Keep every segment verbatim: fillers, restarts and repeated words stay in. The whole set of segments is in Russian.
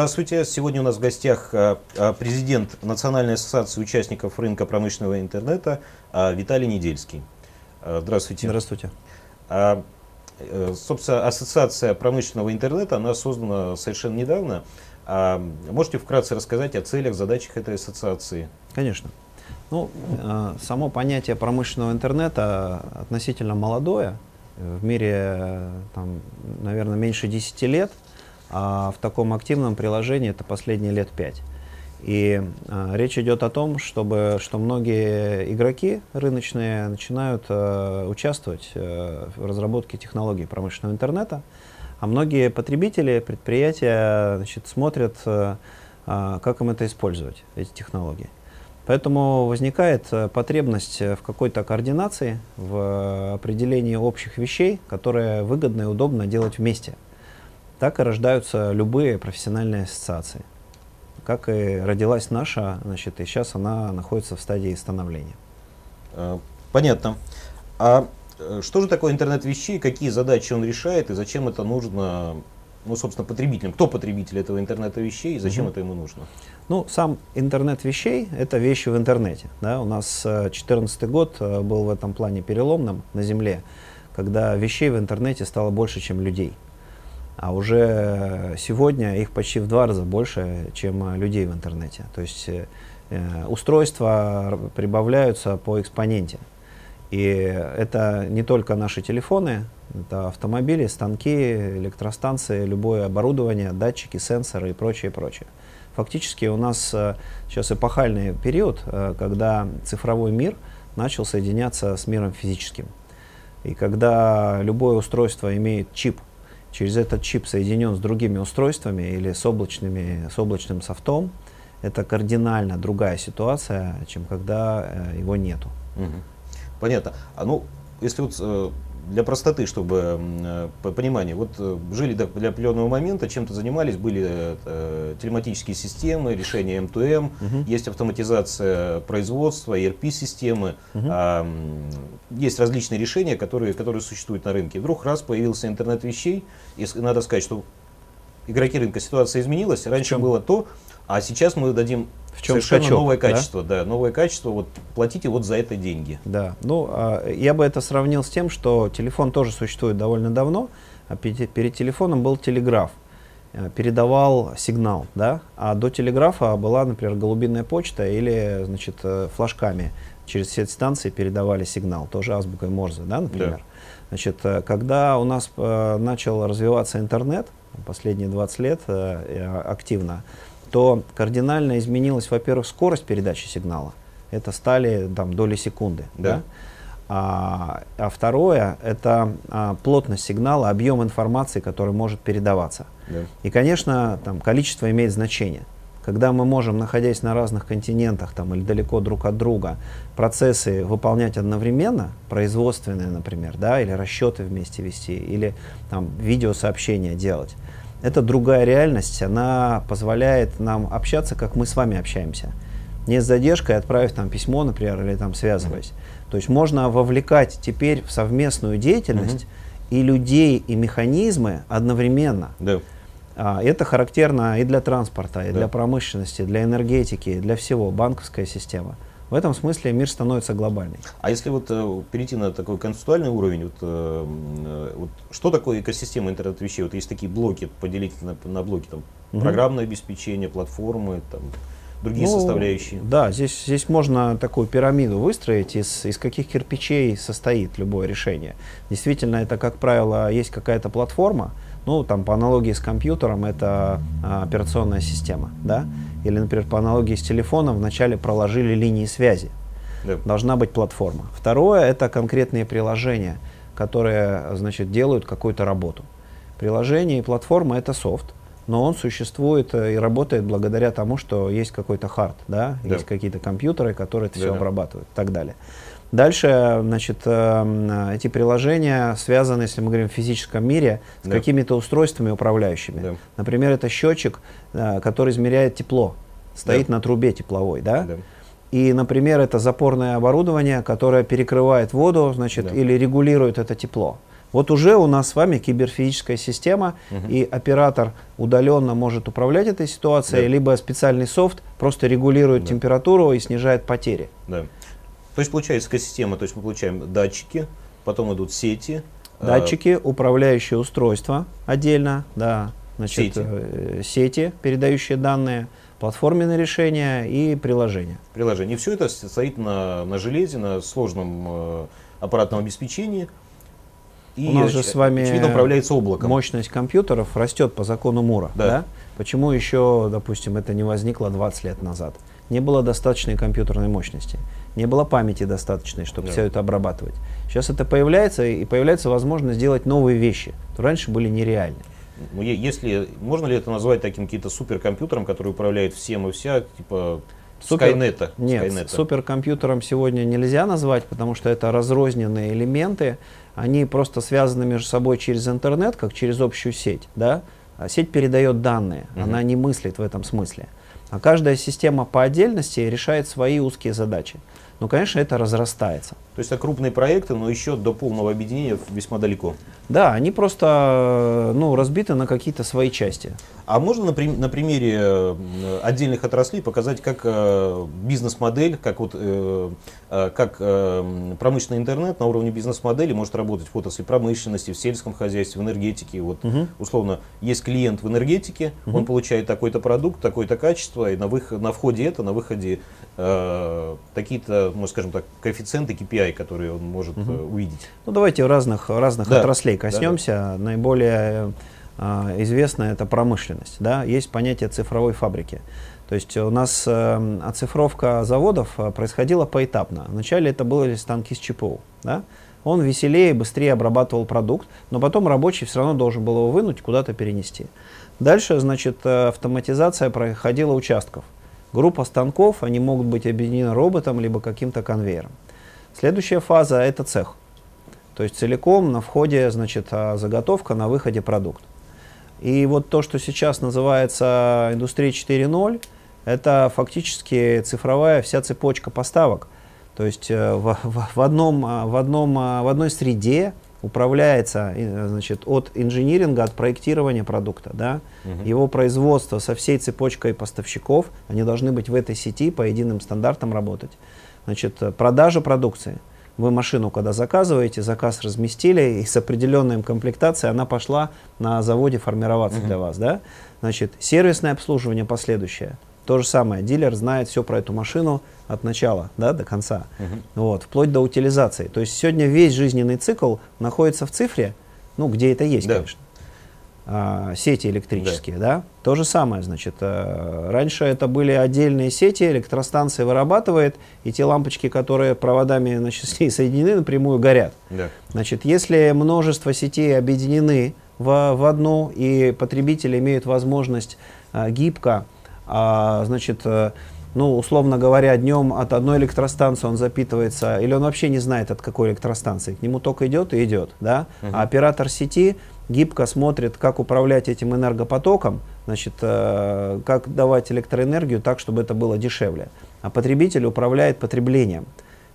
Здравствуйте. Сегодня у нас в гостях президент Национальной ассоциации участников рынка промышленного интернета Виталий Недельский. Здравствуйте. Здравствуйте. Собственно, ассоциация промышленного интернета, она создана совершенно недавно. Можете вкратце рассказать о целях, задачах этой ассоциации? Конечно. Ну, само понятие промышленного интернета относительно молодое. В мире, там, наверное, меньше десяти лет. А в таком активном приложении это последние лет пять. И а, речь идет о том, чтобы, что многие игроки рыночные начинают а, участвовать а, в разработке технологий промышленного интернета, а многие потребители, предприятия, значит, смотрят, а, как им это использовать, эти технологии. Поэтому возникает потребность в какой-то координации, в определении общих вещей, которые выгодно и удобно делать вместе. Так и рождаются любые профессиональные ассоциации. Как и родилась наша, значит, и сейчас она находится в стадии становления. Понятно. А что же такое интернет вещей, какие задачи он решает и зачем это нужно, ну, собственно, потребителям? Кто потребитель этого интернета вещей и зачем Mm-hmm. это ему нужно? Ну, сам интернет вещей — это вещи в интернете. Да? У нас две тысячи четырнадцатый год был в этом плане переломным на Земле, когда вещей в интернете стало больше, чем людей. А уже сегодня их почти в два раза больше, чем людей в интернете. То есть э, устройства прибавляются по экспоненте. И это не только наши телефоны, это автомобили, станки, электростанции, любое оборудование, датчики, сенсоры и прочее, прочее. Фактически у нас э, сейчас эпохальный период, э, когда цифровой мир начал соединяться с миром физическим. И когда любое устройство имеет чип, через этот чип соединен с другими устройствами или с, облачными, с облачным софтом, это кардинально другая ситуация, чем когда э, его нету. Угу. Понятно. А ну, если вот э, для простоты, чтобы э, понимание, вот э, жили до, для определенного момента, чем-то занимались, были э, телематические системы, решения эм два эм, угу. есть автоматизация производства, и эр пи-системы, угу. э, есть различные решения, которые, которые существуют на рынке. Вдруг раз появился интернет вещей, и надо сказать, что игроки рынка, ситуация изменилась, раньше было то, а сейчас мы дадим в чем совершенно скачок, новое качество, да? Да, новое качество, вот платите вот за это деньги. Да, ну а, я бы это сравнил с тем, что телефон тоже существует довольно давно, а перед, перед телефоном был телеграф, передавал сигнал, да, а до телеграфа была, например, голубиная почта или, значит, флажками через сеть станции передавали сигнал, тоже азбукой Морзе, да, например. Да. Значит, когда у нас э, начал развиваться интернет, последние двадцать лет э, активно, то кардинально изменилась, во-первых, скорость передачи сигнала. Это стали там доли секунды. Да. Да? А, а второе, это а, плотность сигнала, объем информации, который может передаваться. Да. И, конечно, там, количество имеет значение. Когда мы можем, находясь на разных континентах там, или далеко друг от друга, процессы выполнять одновременно, производственные, например, да, или расчеты вместе вести, или там, видеосообщения делать, это другая реальность, она позволяет нам общаться, как мы с вами общаемся. Не с задержкой, отправив там, письмо, например, или там, связываясь. Mm-hmm. То есть можно вовлекать теперь в совместную деятельность mm-hmm. и людей, и механизмы одновременно. Yeah. Это характерно и для транспорта, и да. для промышленности, для энергетики, и для всего, банковская система. В этом смысле мир становится глобальный. А если вот э, перейти на такой концептуальный уровень, вот, э, вот, что такое экосистема интернет-вещей? Вот есть такие блоки, поделить на, на блоки, там, угу. программное обеспечение, платформы, там, другие ну, составляющие. Да, здесь, здесь можно такую пирамиду выстроить, из, из каких кирпичей состоит любое решение. Действительно, это, как правило, есть какая-то платформа. Ну, там, по аналогии с компьютером, это а, операционная система, да? Или, например, по аналогии с телефоном, вначале проложили линии связи. Да. Должна быть платформа. Второе, это конкретные приложения, которые, значит, делают какую-то работу. Приложение и платформа — это софт, но он существует и работает благодаря тому, что есть какой-то хард, да? Да. Есть какие-то компьютеры, которые это да. все обрабатывают и так далее. Дальше, значит, э, эти приложения связаны, если мы говорим в физическом мире, с да. какими-то устройствами управляющими. Да. Например, это счетчик, э, который измеряет тепло, стоит да. на трубе тепловой, да? Да. И, например, это запорное оборудование, которое перекрывает воду, значит, да. или регулирует это тепло. Вот уже у нас с вами киберфизическая система, угу. и оператор удаленно может управлять этой ситуацией, да. либо специальный софт просто регулирует да. температуру и снижает потери. Да. То есть получается экосистема, то есть мы получаем датчики, потом идут сети. Датчики, а... управляющие устройства отдельно, да, значит, сети. Э, сети, передающие данные, платформенные решения и приложения. Приложение. И все это стоит на, на железе, на сложном э, аппаратном обеспечении. И у нас же с вами управляется облаком. Мощность компьютеров растет по закону Мура. Да. Да? Почему еще, допустим, это не возникло двадцать лет назад? Не было достаточной компьютерной мощности, не было памяти достаточной, чтобы да. все это обрабатывать. Сейчас это появляется, и появляется возможность сделать новые вещи, которые раньше были нереальны. Если, можно ли это назвать таким каким-то суперкомпьютером, который управляет всем и вся, типа... Супер... Скайнета. Нет, Скайнета. Суперкомпьютером сегодня нельзя назвать, потому что это разрозненные элементы, они просто связаны между собой через интернет, как через общую сеть, да? А сеть передает данные, угу. она не мыслит в этом смысле. А каждая система по отдельности решает свои узкие задачи. Ну, конечно, это разрастается. То есть это крупные проекты, но еще до полного объединения весьма далеко. Да, они просто ну, разбиты на какие-то свои части. А можно на, при, на примере отдельных отраслей показать, как э, бизнес-модель, как, вот, э, как э, промышленный интернет на уровне бизнес-модели может работать в отрасли промышленности, в сельском хозяйстве, в энергетике. Вот, угу. условно, есть клиент в энергетике, угу. он получает такой-то продукт, такое-то качество, и на, выход, на входе это, на выходе э, такие-то, ну, скажем так, коэффициенты кей пи ай, которые он может угу. э, увидеть. Ну, давайте в разных, разных да. отраслей коснемся. Да, да. Наиболее э, известная это промышленность. Да? Есть понятие цифровой фабрики. То есть у нас э, оцифровка заводов происходила поэтапно. Вначале это были станки с Ч П У. Да? Он веселее и быстрее обрабатывал продукт, но потом рабочий все равно должен был его вынуть, куда-то перенести. Дальше, значит, автоматизация проходила участков. Группа станков, они могут быть объединены роботом, либо каким-то конвейером. Следующая фаза – это цех. То есть целиком на входе, значит, заготовка, на выходе продукт. И вот то, что сейчас называется «Индустрия четыре ноль», это фактически цифровая вся цепочка поставок. То есть в, в, в, одном, в, одном, в одной среде управляется, значит, от инжиниринга, от проектирования продукта, да? Угу. его производство со всей цепочкой поставщиков, они должны быть в этой сети по единым стандартам работать. Значит, продажа продукции. Вы машину, когда заказываете, заказ разместили, и с определенной им комплектацией она пошла на заводе формироваться угу. для вас. Да? Значит, сервисное обслуживание последующее. То же самое, дилер знает все про эту машину от начала, да, до конца, uh-huh. вот, вплоть до утилизации. То есть сегодня весь жизненный цикл находится в цифре, ну, где это есть, да. конечно. А, сети электрические, да. да. То же самое, значит, а, раньше это были отдельные сети, электростанция вырабатывает, и те лампочки, которые проводами, значит, с ней соединены напрямую, горят. Да. Значит, если множество сетей объединены в, в одну, и потребители имеют возможность а, гибко, А, значит, ну, условно говоря, днем от одной электростанции он запитывается, или он вообще не знает, от какой электростанции, к нему только идет и идет, да? Uh-huh. А оператор сети гибко смотрит, как управлять этим энергопотоком, значит, как давать электроэнергию так, чтобы это было дешевле. А потребитель управляет потреблением.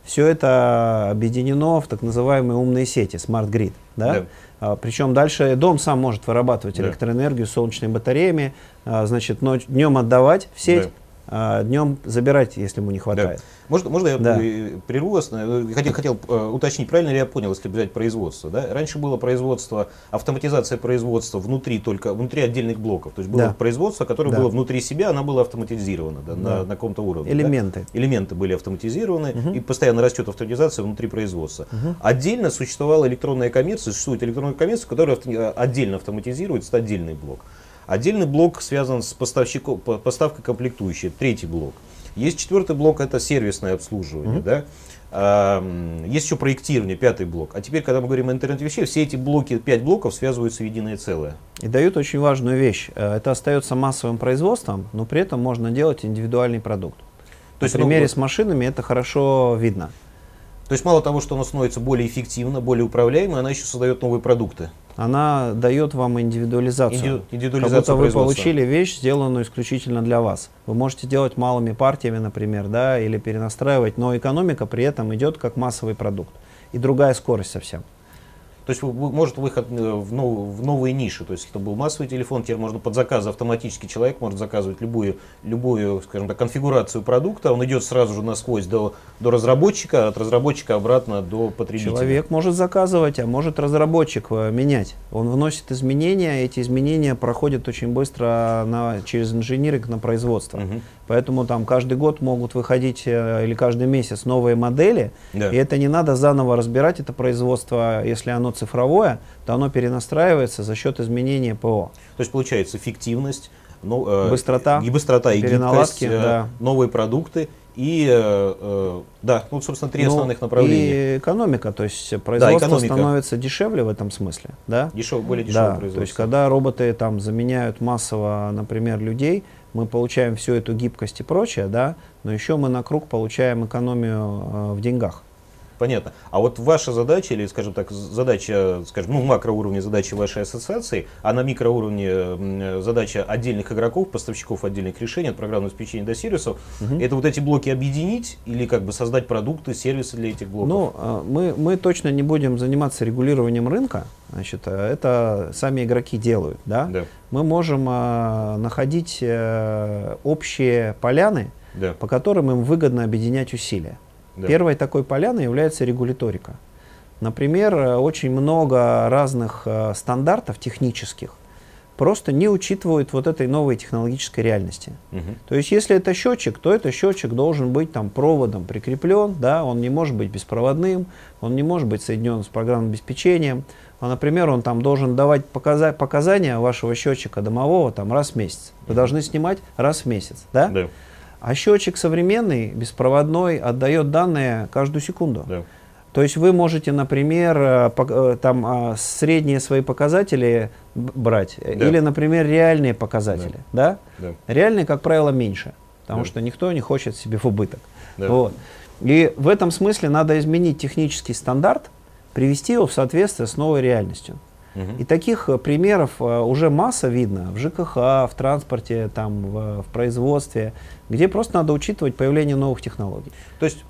Все это объединено в так называемые умные сети, смарт-грид. Да? Yeah. А, причем дальше дом сам может вырабатывать yeah. электроэнергию солнечными батареями, а, значит, но днем отдавать в сеть, yeah. а, днем забирать, если ему не хватает. Yeah. Можно, можно я yeah. прерву вас? Я хотел, хотел э, уточнить, правильно ли я понял, если взять производство. Да? Раньше было производство, автоматизация производства внутри, только, внутри отдельных блоков. То есть было yeah. производство, которое yeah. было внутри себя, оно было автоматизировано да, yeah. на, на каком-то уровне. Элементы. Да? Элементы были автоматизированы, uh-huh. и постоянно растет автоматизация внутри производства. Uh-huh. Отдельно существовала электронная коммерция, существует электронная коммерция, которая отдельно автоматизируется, отдельный блок. Отдельный блок связан с поставщиком, поставкой комплектующей, третий блок. Есть четвертый блок, это сервисное обслуживание, mm-hmm. да? а, есть еще проектирование, пятый блок. А теперь, когда мы говорим о интернет-вещей, все эти блоки, пять блоков связываются в единое целое. И дают очень важную вещь. Это остается массовым производством, но при этом можно делать индивидуальный продукт. То есть, на примере ну, с машинами это хорошо видно. То есть мало того, что она становится более эффективна, более управляемой, она еще создает новые продукты. Она дает вам индивидуализацию. Инди индивидуализацию как будто вы получили вещь, сделанную исключительно для вас. Вы можете делать малыми партиями, например, да, или перенастраивать, но экономика при этом идет как массовый продукт. И другая скорость совсем. То есть может выход в новые ниши, то есть это был массовый телефон, теперь можно под заказ, автоматически человек может заказывать любую, любую, скажем так, конфигурацию продукта, он идет сразу же насквозь до, до разработчика, от разработчика обратно до потребителя. Человек может заказывать, а может разработчик менять, он вносит изменения, эти изменения проходят очень быстро на, через инжиниринг на производство, угу. Поэтому там каждый год могут выходить или каждый месяц новые модели, да. И это не надо заново разбирать, это производство, если оно цифровое, то оно перенастраивается за счет изменения ПО. То есть получается эффективность, но, быстрота, и быстрота, и гибкость, да. Новые продукты и, да, ну, собственно, три ну, основных направления. И экономика, то есть производство, да, становится дешевле в этом смысле. Да? Дешев, более дешевле, да, производство. То есть когда роботы там заменяют массово, например, людей, мы получаем всю эту гибкость и прочее, да, но еще мы на круг получаем экономию в деньгах. Понятно. А вот ваша задача, или, скажем так, задача, скажем, ну, макроуровне задачи вашей ассоциации, а на микроуровне задача отдельных игроков, поставщиков отдельных решений, от программного обеспечения до сервисов, угу. Это вот эти блоки объединить или как бы создать продукты, сервисы для этих блоков? Ну, мы, мы точно не будем заниматься регулированием рынка, значит, это сами игроки делают, да? Да. Мы можем а, находить а, общие поляны, да. По которым им выгодно объединять усилия. Да. Первой такой поляной является регуляторика. Например, очень много разных э, стандартов технических просто не учитывают вот этой новой технологической реальности. Угу. То есть, если это счетчик, то этот счетчик должен быть там проводом прикреплен, да, он не может быть беспроводным, он не может быть соединен с программным обеспечением. А, например, он там должен давать показа показания вашего счетчика домового там, раз в месяц. Вы угу. должны снимать раз в месяц. Да? Да. А счетчик современный, беспроводной, отдает данные каждую секунду. Да. То есть вы можете, например, там, средние свои показатели брать, да. Или, например, реальные показатели. Да. Да? Да. Реальные, как правило, меньше, потому да. что никто не хочет себе в убыток. Да. Вот. И в этом смысле надо изменить технический стандарт, привести его в соответствие с новой реальностью. Угу. И таких примеров уже масса видно в ЖКХ, в транспорте, там, в, в производстве, где просто надо учитывать появление новых технологий. То есть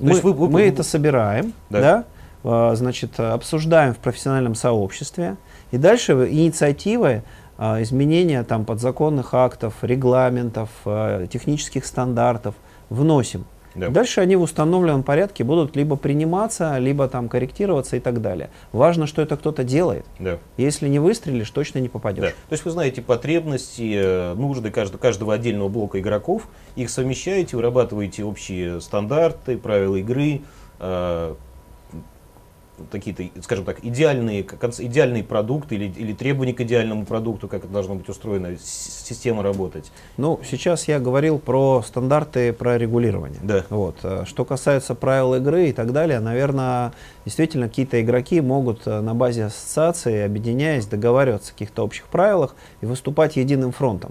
мы, то есть вы, вы, мы вы... это собираем, да. Да, значит, обсуждаем в профессиональном сообществе, и дальше инициативы изменения там, подзаконных актов, регламентов, технических стандартов вносим. Да. Дальше они в установленном порядке будут либо приниматься, либо там корректироваться и так далее. Важно, что это кто-то делает. Да. Если не выстрелишь, точно не попадешь. Да. То есть вы знаете потребности, нужды каждого, каждого отдельного блока игроков, их совмещаете, вырабатываете общие стандарты, правила игры, э, такие-то, скажем так, идеальные, идеальные продукты или, или требования к идеальному продукту, как это должно быть устроено, система работать. Ну, сейчас я говорил про стандарты, про регулирование. Да. Вот. Что касается правил игры и так далее, наверное, действительно какие-то игроки могут на базе ассоциации, объединяясь, договариваться о каких-то общих правилах и выступать единым фронтом.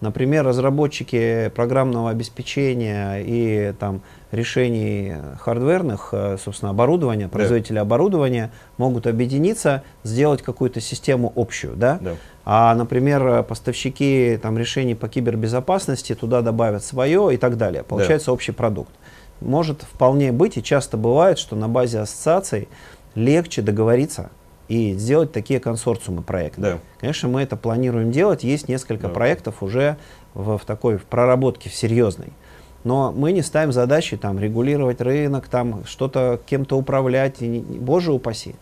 Например, разработчики программного обеспечения и там, решений хардверных, собственно, оборудования, да. производители оборудования могут объединиться, сделать какую-то систему общую. Да? Да. А, например, поставщики там, решений по кибербезопасности туда добавят свое и так далее. Получается да. общий продукт. Может вполне быть, и часто бывает, что на базе ассоциаций легче договориться и сделать такие консорциумы проекта. Да. Конечно, мы это планируем делать. Есть несколько да. проектов уже в, в такой в проработке в серьезной. Но мы не ставим задачи там, регулировать рынок, там, что-то кем-то управлять. И, боже упаси.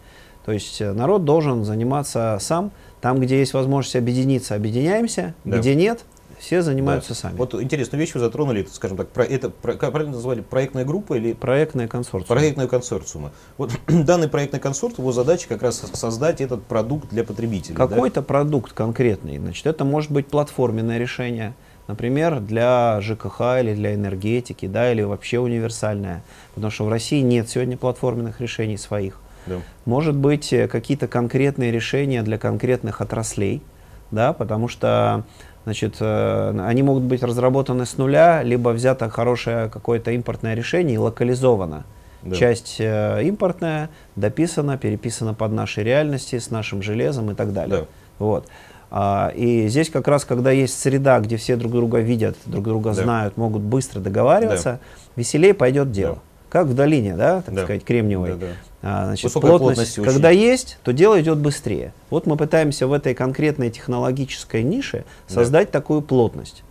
То есть народ должен заниматься сам. Там, где есть возможность объединиться, объединяемся. Да. Где нет, все занимаются да. сами. Вот интересную вещь вы затронули, это, скажем так, про, это про, как правильно назвали, проектная группа или... Проектная консорциума. Проектная консорциума. Вот данный проектный консорциум, его задача как раз создать этот продукт для потребителей. Какой-то да? продукт конкретный, значит, это может быть платформенное решение, например, для ЖКХ или для энергетики, да, или вообще универсальное, потому что в России нет сегодня платформенных решений своих. Да. Может быть, какие-то конкретные решения для конкретных отраслей, да, потому что... Значит, они могут быть разработаны с нуля, либо взято хорошее какое-то импортное решение и локализовано. Да. Часть импортная дописана, переписана под наши реальности, с нашим железом и так далее. Да. Вот. И здесь как раз, когда есть среда, где все друг друга видят, друг друга да. знают, могут быстро договариваться, да. веселее пойдет дело. Да. Как в долине, да, так да. сказать, Кремниевой. Да, да. значит, плотность, когда есть, то дело идет быстрее. Вот мы пытаемся в этой конкретной технологической нише создать, да, такую плотность.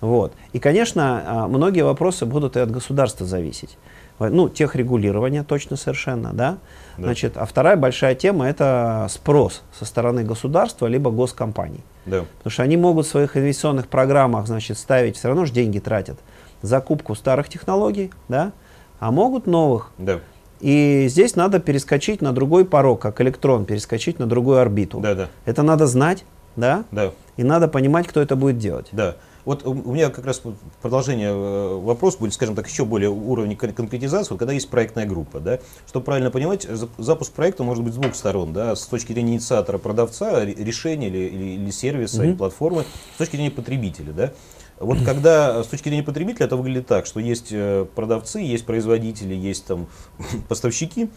Вот. И, конечно, многие вопросы будут и от государства зависеть. Ну, техрегулирование точно совершенно, да? Да. Значит, а вторая большая тема – это спрос со стороны государства либо госкомпаний. Да. Потому что они могут в своих инвестиционных программах, значит, ставить, все равно же деньги тратят, закупку старых технологий, да? А могут новых. Да. И здесь надо перескочить на другой порог, как электрон, перескочить на другую орбиту. Да, да. Это надо знать, да? Да. И надо понимать, кто это будет делать. Да. Вот у меня как раз продолжение вопрос будет, скажем так, еще более уровня конкретизации, вот когда есть проектная группа, да, чтобы правильно понимать, запуск проекта может быть с двух сторон, да, с точки зрения инициатора продавца, решения или, или, или сервиса, mm-hmm. или платформы, с точки зрения потребителя, да. Вот когда с точки зрения потребителя это выглядит так, что есть продавцы, есть производители, есть там поставщики.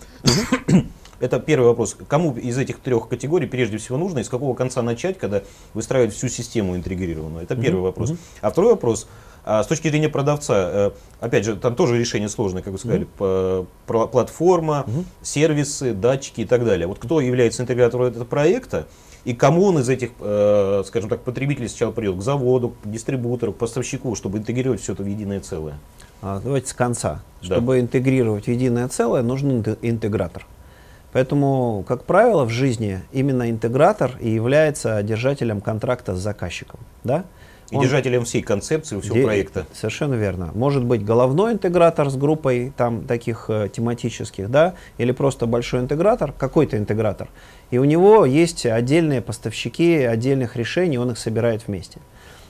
Это первый вопрос. Кому из этих трех категорий прежде всего нужно и с какого конца начать, когда выстраивать всю систему интегрированную? Это первый mm-hmm. вопрос. А второй вопрос. А с точки зрения продавца, опять же, там тоже решение сложное, как вы сказали, mm-hmm. платформа, mm-hmm. сервисы, датчики и так далее. Вот кто является интегратором этого проекта? И кому он из этих, э, скажем так, потребителей сначала придет? К заводу, к дистрибутору, к поставщику, чтобы интегрировать все это в единое целое? А, давайте с конца. Да. Чтобы интегрировать в единое целое, нужен интегратор. Поэтому, как правило, в жизни именно интегратор и является держателем контракта с заказчиком. Да? И он держателем всей концепции, всего де... проекта. Совершенно верно. Может быть головной интегратор с группой там, таких э, тематических, да, или просто большой интегратор, какой-то интегратор. И у него есть отдельные поставщики отдельных решений, он их собирает вместе.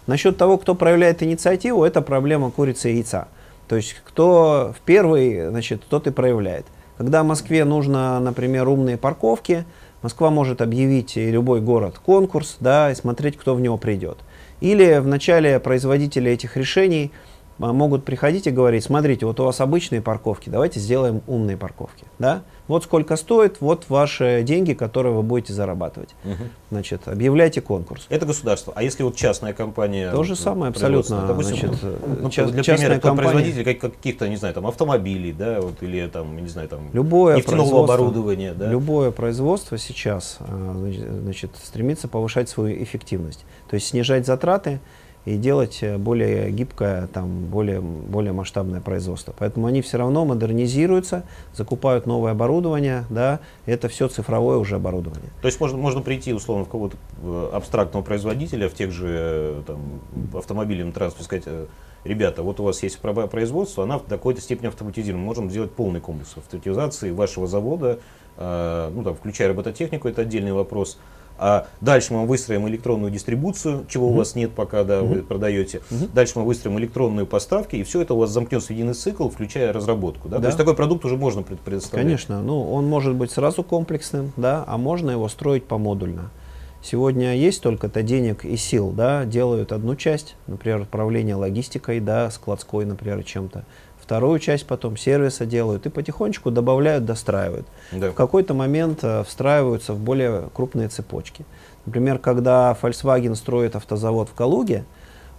Насчет того, кто проявляет инициативу, это проблема курицы и яйца. То есть, кто в первый, значит, тот и проявляет. Когда Москве нужно, например, умные парковки, Москва может объявить, и любой город, конкурс, да, и смотреть, кто в него придет. Или в начале производители этих решений могут приходить и говорить: смотрите, вот у вас обычные парковки, давайте сделаем умные парковки. Да? Вот сколько стоит, вот ваши деньги, которые вы будете зарабатывать. Угу. Значит, объявляйте конкурс. Это государство. А если вот частная компания? То же самое, абсолютно. Допустим, значит, ну, част, для примера, компания, производитель каких-то, не знаю, там, автомобилей, да, вот, или там, не знаю, там, любое нефтяного оборудования. Да? Любое производство сейчас, значит, стремится повышать свою эффективность. То есть снижать затраты и делать более гибкое, там, более, более масштабное производство. Поэтому они все равно модернизируются, закупают новое оборудование, да, это все цифровое уже оборудование. То есть можно, можно прийти, условно, в какого-то абстрактного производителя, в тех же там, автомобильном транспорте, сказать: ребята, вот у вас есть производство, она в какой-то степени автоматизирована, мы можем сделать полный комплекс автоматизации вашего завода, э, ну, там, включая робототехнику, это отдельный вопрос. А дальше мы выстроим электронную дистрибуцию, чего mm-hmm. у вас нет пока, да, mm-hmm. вы продаете. Mm-hmm. Дальше мы выстроим электронную поставки, и все это у вас замкнется в единый цикл, включая разработку. Да? Да. То есть такой продукт уже можно предоставлять. Конечно, ну, он может быть сразу комплексным, да, а можно его строить помодульно. Сегодня есть только-то денег и сил, да, делают одну часть, например, управление логистикой, да, складской, например, чем-то. Вторую часть потом сервиса делают и потихонечку добавляют, достраивают. Да. В какой-то момент э, встраиваются в более крупные цепочки. Например, когда Volkswagen строит автозавод в Калуге,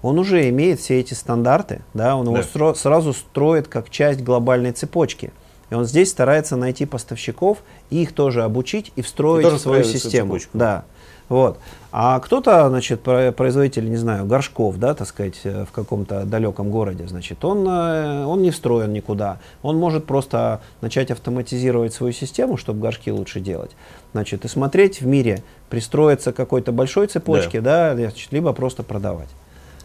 он уже имеет все эти стандарты, да, он да. его стро- сразу строит как часть глобальной цепочки. И он здесь старается найти поставщиков, и их тоже обучить и встроить и в свою систему. Да. Вот. А кто-то, значит, производитель, не знаю, горшков, да, так сказать, в каком-то далеком городе, значит, он, он не встроен никуда. Он может просто начать автоматизировать свою систему, чтобы горшки лучше делать. Значит, и смотреть в мире, пристроиться к какой-то большой цепочке, да, да, значит, либо просто продавать.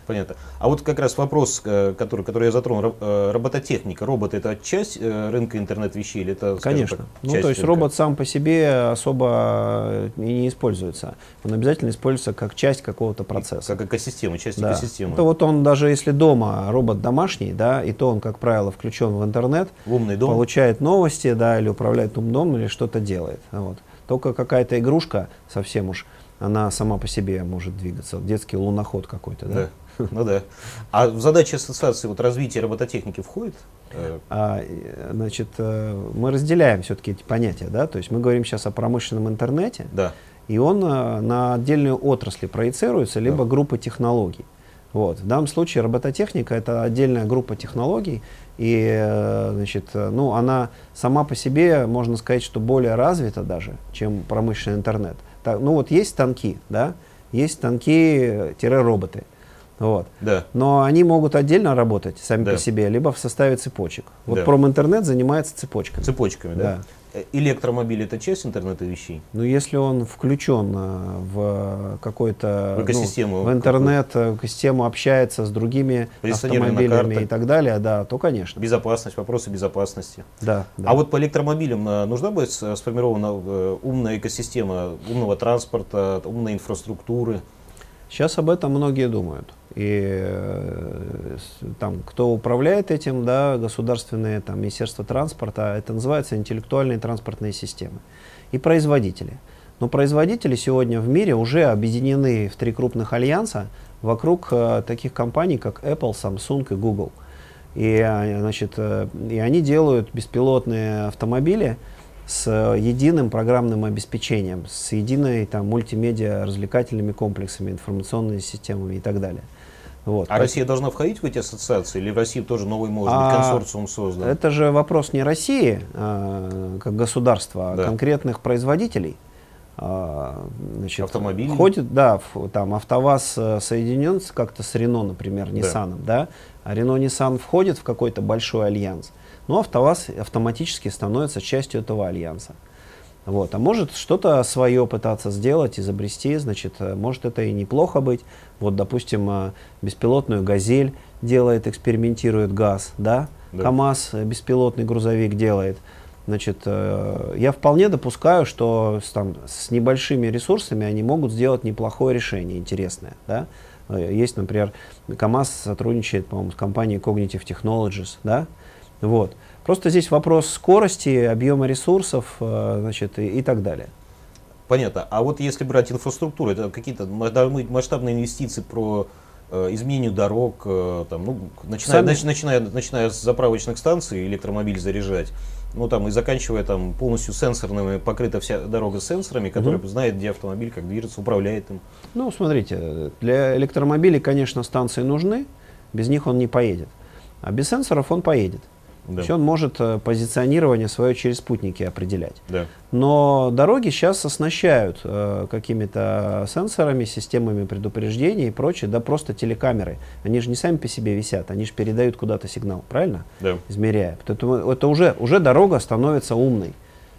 Понятно. А вот как раз вопрос, который, который я затронул, робототехника. Робот — это часть рынка интернет-вещей или это, скажем, конечно. Так, часть ну, то есть рынка? Робот сам по себе особо и не используется. Он обязательно используется как часть какого-то процесса. И как экосистема, часть да. экосистемы. Это вот он, даже если дома робот домашний, да, и то он, как правило, включен в интернет, в умный дом, получает новости, да, или управляет умным домом, или что-то делает. Вот. Только какая-то игрушка совсем уж, она сама по себе может двигаться. Детский луноход какой-то, да? Да. Ну да. А в задачи ассоциации вот, развитие робототехники входит? А, значит, мы разделяем все-таки эти понятия, да, то есть мы говорим сейчас о промышленном интернете, да. и он на отдельные отрасли проецируется, либо да. группы технологий. Вот. В данном случае робототехника — это отдельная группа технологий, и значит, ну, она сама по себе, можно сказать, что более развита даже, чем промышленный интернет. Так, ну вот есть станки, да, есть станки-роботы, вот. Да. Но они могут отдельно работать сами да. по себе, либо в составе цепочек. Вот да. проминтернет занимается цепочками. Цепочками, да. да. Электромобиль — это часть интернета вещей? Ну, если он включен в какую-то экосистему, ну, в интернет, экосистему, общается с другими автомобилями и так далее, да, то, конечно. Безопасность, вопросы безопасности. Да, да. А вот по электромобилям нужна будет сформирована умная экосистема умного транспорта, умной инфраструктуры? Сейчас об этом многие думают. И там, кто управляет этим, да, государственные там, министерства транспорта, это называется интеллектуальные транспортные системы. И производители. Но производители сегодня в мире уже объединены в три крупных альянса вокруг э, таких компаний, как Apple, Samsung и Google. И, значит, э, и они делают беспилотные автомобили с единым программным обеспечением, с единой там, мультимедиа развлекательными комплексами, информационными системами и так далее. Вот. А Россия должна входить в эти ассоциации, или в России тоже новый, может быть, консорциум создан? Это же вопрос не России а, как государства, а да. конкретных производителей. А, значит, автомобилей? Входит, да, в, там АвтоВАЗ соединен как-то с Рено, например, Ниссаном, да. да? А Рено-Ниссан входит в какой-то большой альянс, но АвтоВАЗ автоматически становится частью этого альянса. Вот. А может что-то свое пытаться сделать, изобрести, значит, может это и неплохо быть. Вот, допустим, беспилотную «Газель» делает, экспериментирует «ГАЗ», да? Да. КамАЗ беспилотный грузовик делает. Значит, я вполне допускаю, что там, с небольшими ресурсами они могут сделать неплохое решение, интересное, да? Есть, например, КамАЗ сотрудничает, по-моему, с компанией Cognitive Technologies, да? Вот. Просто здесь вопрос скорости, объема ресурсов, значит, и, и так далее. Понятно. А вот если брать инфраструктуру, это какие-то масштабные инвестиции про э, изменение дорог, э, там, ну, начиная, нач, начиная, начиная с заправочных станций, электромобиль заряжать, ну, там, и заканчивая там, полностью сенсорными, покрыта вся дорога сенсорами, которые угу. знают, где автомобиль, как движется, управляет им. Ну, смотрите, для электромобилей, конечно, станции нужны, без них он не поедет. А без сенсоров он поедет. Да. Он может позиционирование свое через спутники определять. Да. Но дороги сейчас оснащают э, какими-то сенсорами, системами предупреждений и прочее, да просто телекамеры. Они же не сами по себе висят, они же передают куда-то сигнал, правильно? Да. Измеряя. Это, это уже, уже дорога становится умной.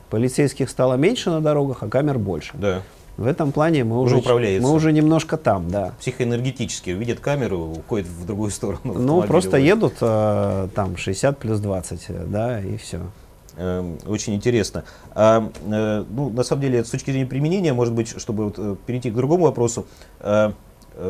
Полицейских стало меньше на дорогах, а камер больше. Да. В этом плане мы уже, уже мы уже немножко там, да. Психоэнергетически увидят камеру, уходит в другую сторону. Ну, просто уводит. едут э, там шестьдесят плюс двадцать, да, и все. Э, очень интересно. А, э, ну, на самом деле, с точки зрения применения, может быть, чтобы вот, перейти к другому вопросу, э,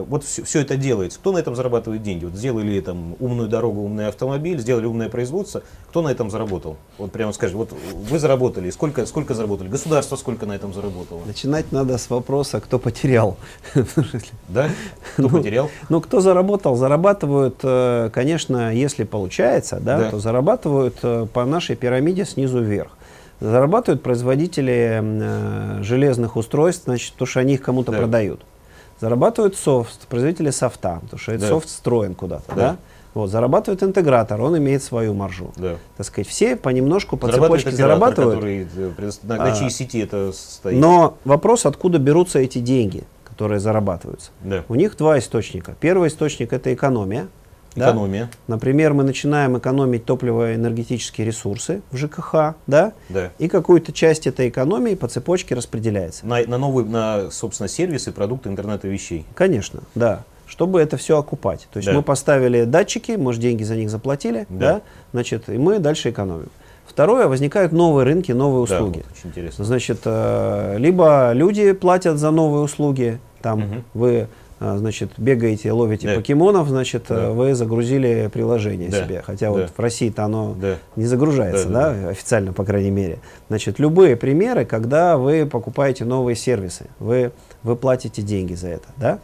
вот все, все это делается. Кто на этом зарабатывает деньги? Вот сделали там умную дорогу, умный автомобиль, сделали умное производство. Кто на этом заработал? Вот прямо скажи, вот вы заработали, сколько, сколько заработали? Государство сколько на этом заработало? Начинать надо с вопроса, кто потерял. Да? Кто потерял? Ну, кто заработал? Зарабатывают, конечно, если получается, да, то зарабатывают по нашей пирамиде снизу вверх. Зарабатывают производители железных устройств, значит, потому что они их кому-то продают. Зарабатывают софт, производители софта, потому что этот да. софт встроен куда-то. Да. Да? Вот, зарабатывает интегратор, он имеет свою маржу. Да. Так сказать, все понемножку по цепочке зарабатывают. Который, на, на чьей сети это стоит. Но вопрос, откуда берутся эти деньги, которые зарабатываются. Да. У них два источника. Первый источник — это экономия. Экономия. Да? Например, мы начинаем экономить топливо-энергетические ресурсы в ЖКХ, да? Да. И какую-то часть этой экономии по цепочке распределяется. На, на новые, на, собственно, сервисы, продукты интернета вещей. Конечно, да. Чтобы это все окупать. То есть да. мы поставили датчики, мы же деньги за них заплатили, да. Да? Значит, и мы дальше экономим. Второе, возникают новые рынки, новые услуги. Да, вот, очень интересно. Значит, э, либо люди платят за новые услуги, там угу. вы... Значит, бегаете, ловите да. покемонов, значит, да. вы загрузили приложение да. себе. Хотя да. вот в России-то оно да. не загружается, да, да, да, да, официально, по крайней мере. Значит, любые примеры, когда вы покупаете новые сервисы, вы, вы платите деньги за это, да?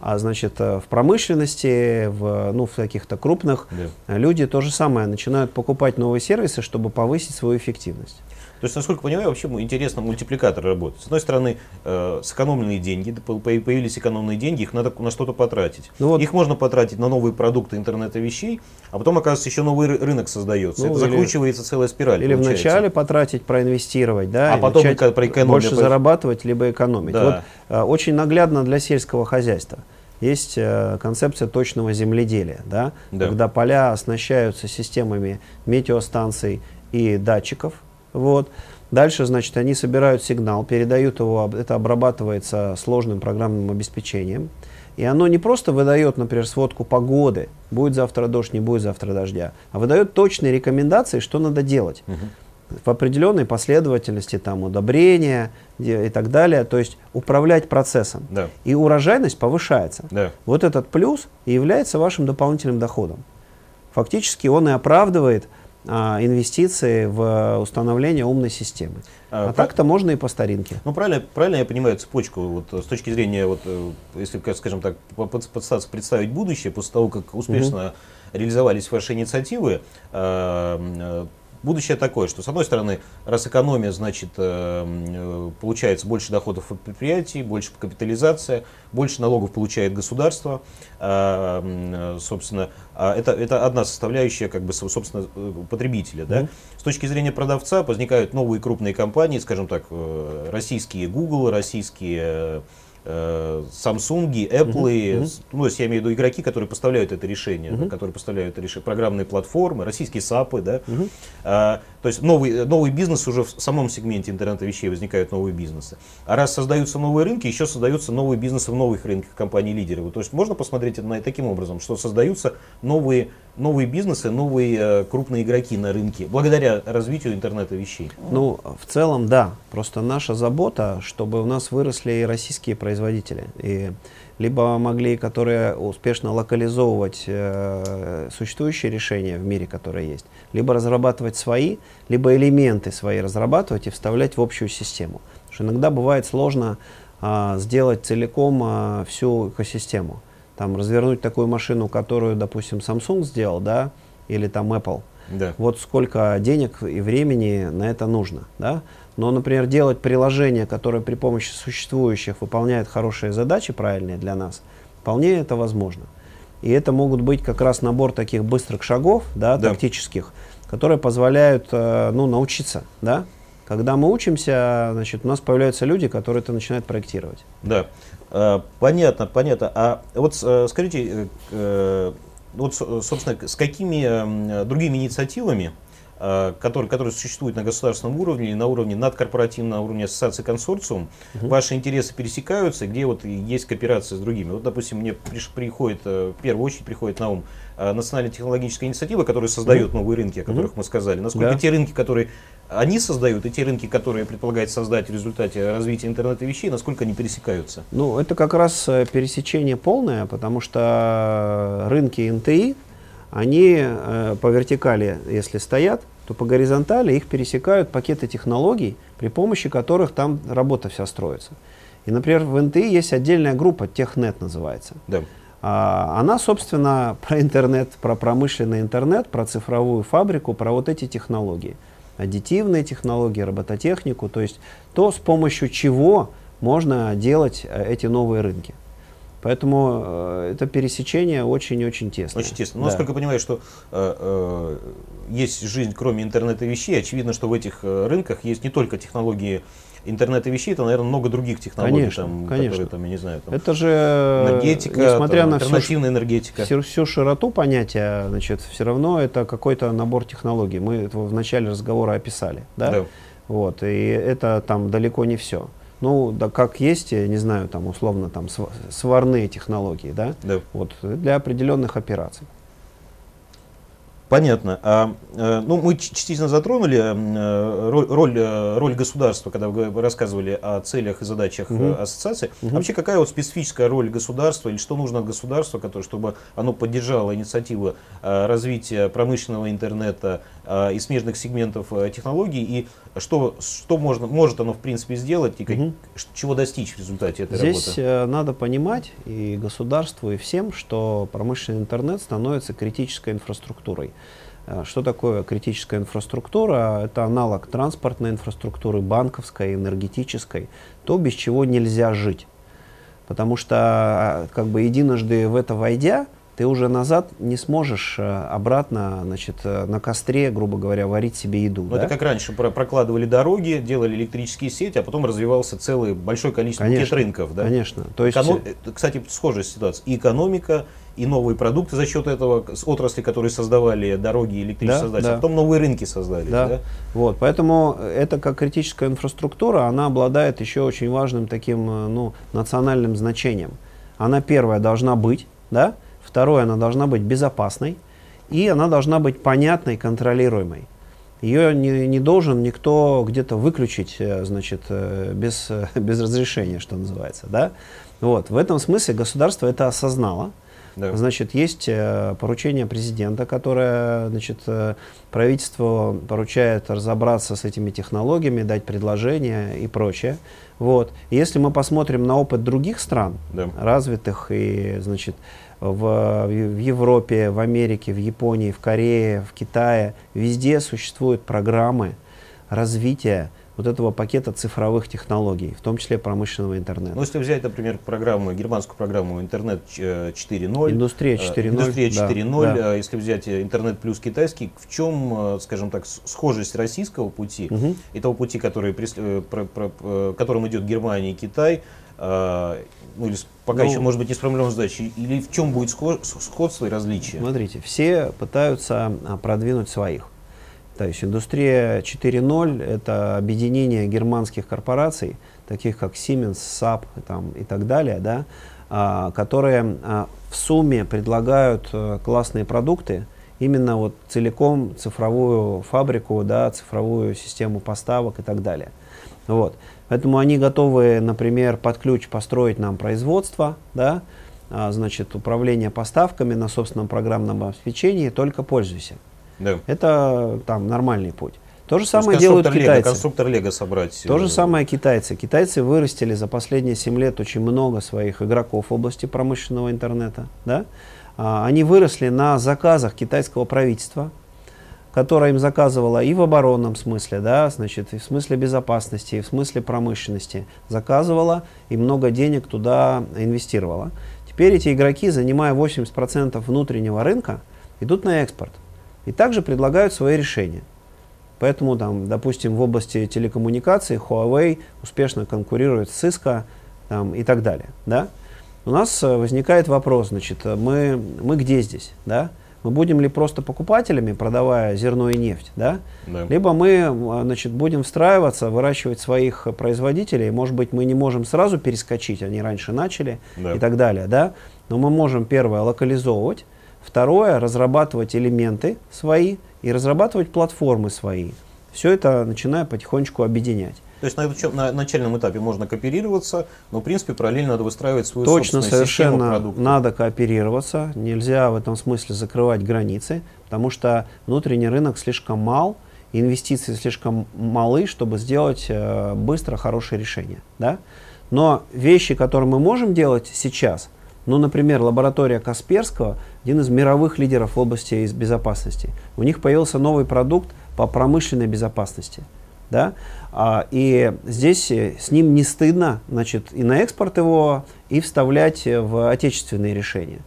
А значит, в промышленности, в, ну, в каких-то крупных, да. люди то же самое начинают покупать новые сервисы, чтобы повысить свою эффективность. То есть, насколько я понимаю, вообще интересно мультипликатор работает. С одной стороны, э, сэкономленные деньги, появились экономные деньги, их надо на что-то потратить. Ну вот. Их можно потратить на новые продукты интернета вещей, а потом, оказывается, еще новый рынок создается. Ну, это закручивается целая спираль. Или получается. Вначале потратить, проинвестировать, да, а потом проэкономить. Больше по... зарабатывать, либо экономить. Да. Вот, э, очень наглядно для сельского хозяйства. Есть э, концепция точного земледелия, да? Да. Когда поля оснащаются системами метеостанций и датчиков. Вот. Дальше, значит, они собирают сигнал, передают его, это обрабатывается сложным программным обеспечением. И оно не просто выдает, например, сводку погоды, будет завтра дождь, не будет завтра дождя, а выдает точные рекомендации, что надо делать. Угу. В определенной последовательности, там, удобрения и так далее. То есть управлять процессом. Да. И урожайность повышается. Да. Вот этот плюс и является вашим дополнительным доходом. Фактически он и оправдывает инвестиции в установление умной системы. А, а так-то можно и по старинке. Ну, правильно, правильно я понимаю цепочку, вот, с точки зрения, вот, если, скажем так, представить будущее, после того, как успешно угу. реализовались ваши инициативы, будущее такое, что, с одной стороны, раз экономия, значит, получается больше доходов от предприятий, больше капитализация, больше налогов получает государство. Собственно, это, это одна составляющая, как бы, собственно, потребителя. Да? Mm-hmm. С точки зрения продавца возникают новые крупные компании, скажем так, российские Google, российские Samsung, Apple, uh-huh, uh-huh. Ну, я имею в виду игроки, которые поставляют это решение, uh-huh. да, которые поставляют решение, программные платформы, российские сапы, да. Uh-huh. а, то есть новый, новый бизнес уже в самом сегменте интернета вещей, возникают новые бизнесы. А раз создаются новые рынки, еще создаются новые бизнесы в новых рынках компаний-лидеров. То есть можно посмотреть это таким образом, что создаются новые, новые бизнесы, новые крупные игроки на рынке, благодаря развитию интернета вещей. Ну, в целом, да. Просто наша забота, чтобы у нас выросли и российские производители, производители, и либо могли, которые успешно локализовывать э, существующие решения в мире, которые есть, либо разрабатывать свои, либо элементы свои разрабатывать и вставлять в общую систему. Потому что иногда бывает сложно э, сделать целиком э, всю экосистему. Там развернуть такую машину, которую, допустим, Samsung сделал, да, или там Apple. Да. Вот сколько денег и времени на это нужно, да? Но, например, делать приложение, которое при помощи существующих выполняет хорошие задачи, правильные для нас, вполне это возможно. И это могут быть как раз набор таких быстрых шагов, да, да. тактических, которые позволяют, ну, научиться, да? Когда мы учимся, значит, у нас появляются люди, которые это начинают проектировать. Да, понятно, понятно. А вот скажите, вот, собственно, с какими другими инициативами, Которые, которые существуют на государственном уровне или на уровне надкорпоративного, на уровне ассоциации консорциум, угу. ваши интересы пересекаются, где вот есть кооперация с другими. Вот, допустим, мне приходит, в первую очередь приходит на ум национальная технологическая инициатива, которая создает угу. новые рынки, о которых угу. мы сказали. Насколько да. те рынки, которые они создают, и те рынки, которые предполагается создать в результате развития интернета вещей, насколько они пересекаются? Ну, это как раз пересечение полное, потому что рынки эн тэ и, они э, по вертикали, если стоят, то по горизонтали их пересекают пакеты технологий, при помощи которых там работа вся строится. И, например, в эн тэ и есть отдельная группа, Технет называется. Да. А, она, собственно, про интернет, про промышленный интернет, про цифровую фабрику, про вот эти технологии. Аддитивные технологии, робототехнику, то есть то, с помощью чего можно делать эти новые рынки. Поэтому э, это пересечение очень-очень тесно. Очень тесно. Да. Насколько я понимаю, что э, э, есть жизнь, кроме интернета вещей, очевидно, что в этих э, рынках есть не только технологии интернета вещей, это, наверное, много других технологий, конечно, там, конечно. которые, там, я не знаю, там, это же энергетика, несмотря там, на альтернативная всю, энергетика. Всю, всю широту понятия, значит, все равно это какой-то набор технологий. Мы это в начале разговора описали. Да? Да. Вот, и это там далеко не все. Ну, да, как есть, я не знаю, там, условно, там, сварные технологии, да? Да. Вот, для определенных операций. Понятно. А, ну, мы частично затронули роль, роль, роль государства, когда вы рассказывали о целях и задачах угу. ассоциации. Угу. А вообще, какая вот специфическая роль государства или что нужно от государства, которое, чтобы оно поддержало инициативы развития промышленного интернета и смежных сегментов технологий, и что, что можно, может оно в принципе сделать и как, угу. чего достичь в результате этой Здесь работы? Здесь надо понимать и государству, и всем, что промышленный интернет становится критической инфраструктурой. Что такое критическая инфраструктура? Это аналог транспортной инфраструктуры, банковской, энергетической, то, без чего нельзя жить. Потому что как бы единожды в это войдя, ты уже назад не сможешь обратно, значит, на костре, грубо говоря, варить себе еду. Да? Это как раньше прокладывали дороги, делали электрические сети, а потом развивался целый большое количество рынков. Да? Конечно. То есть... Эконом... Кстати, схожая ситуация. И экономика, и новые продукты за счет этого, отрасли, которые создавали дороги, электричество, да, создали, да. А потом новые рынки создали. Да. Да? Вот, поэтому это как критическая инфраструктура, она обладает еще очень важным таким, ну, национальным значением. Она первая должна быть, да? Второе, она должна быть безопасной, и она должна быть понятной, контролируемой. Ее не, не должен никто где-то выключить, значит, без, без разрешения, что называется. Да? Вот. В этом смысле государство это осознало. Да. Значит, есть поручение президента, которое, значит, правительство поручает разобраться с этими технологиями, дать предложения и прочее. Вот. Если мы посмотрим на опыт других стран, да, развитых и, значит, В, в Европе, в Америке, в Японии, в Корее, в Китае, везде существуют программы развития вот этого пакета цифровых технологий, в том числе промышленного интернета. Ну, если взять, например, программу, германскую программу Интернет четыре ноль, Индустрия четыре ноль, Индустрия четыре ноль, да, да. Если взять Интернет Плюс китайский, в чем, скажем так, схожесть российского пути угу. и того пути, который, которым идет Германия и Китай, ну, или пока ну, еще, может быть, не справлена задача, или в чем будет сходство и различие? Смотрите, все пытаются продвинуть своих. То есть индустрия четыре ноль – это объединение германских корпораций, таких как Siemens, эс эй пи там, и так далее, да, а, которые а, в сумме предлагают а, классные продукты, именно вот целиком цифровую фабрику, да, цифровую систему поставок и так далее. Вот. Поэтому они готовы, например, под ключ построить нам производство, да, а, значит, управление поставками на собственном программном обеспечении, только пользуйся. Да. Это там нормальный путь. То же самое делают китайцы. Конструктор Лего собрать. То же самое китайцы. Китайцы вырастили за последние семь лет очень много своих игроков в области промышленного интернета. Да? А, они выросли на заказах китайского правительства, которая им заказывала и в оборонном смысле, да, значит, и в смысле безопасности, и в смысле промышленности. Заказывала и много денег туда инвестировала. Теперь эти игроки, занимая восемьдесят процентов внутреннего рынка, идут на экспорт. И также предлагают свои решения. Поэтому, там, допустим, в области телекоммуникаций Huawei успешно конкурирует с Cisco там, и так далее. Да? У нас возникает вопрос, значит, мы, мы где здесь? Да? Мы будем ли просто покупателями, продавая зерно и нефть, да? Да. Либо мы, значит, будем встраиваться, выращивать своих производителей. Может быть, мы не можем сразу перескочить, они раньше начали, да, и так далее. Да? Но мы можем, первое, локализовывать, второе, разрабатывать элементы свои и разрабатывать платформы свои. Все это начиная потихонечку объединять. То есть на, этом, на начальном этапе можно кооперироваться, но, в принципе, параллельно надо выстраивать свою точно, собственную систему продуктов. Точно, совершенно надо кооперироваться. Нельзя в этом смысле закрывать границы, потому что внутренний рынок слишком мал, инвестиции слишком малы, чтобы сделать э, быстро хорошее решение. Да? Но вещи, которые мы можем делать сейчас, ну, например, лаборатория Касперского, один из мировых лидеров в области безопасности. У них появился новый продукт по промышленной безопасности. Да? А, и здесь с ним не стыдно, значит, и на экспорт его, и вставлять в отечественные решения.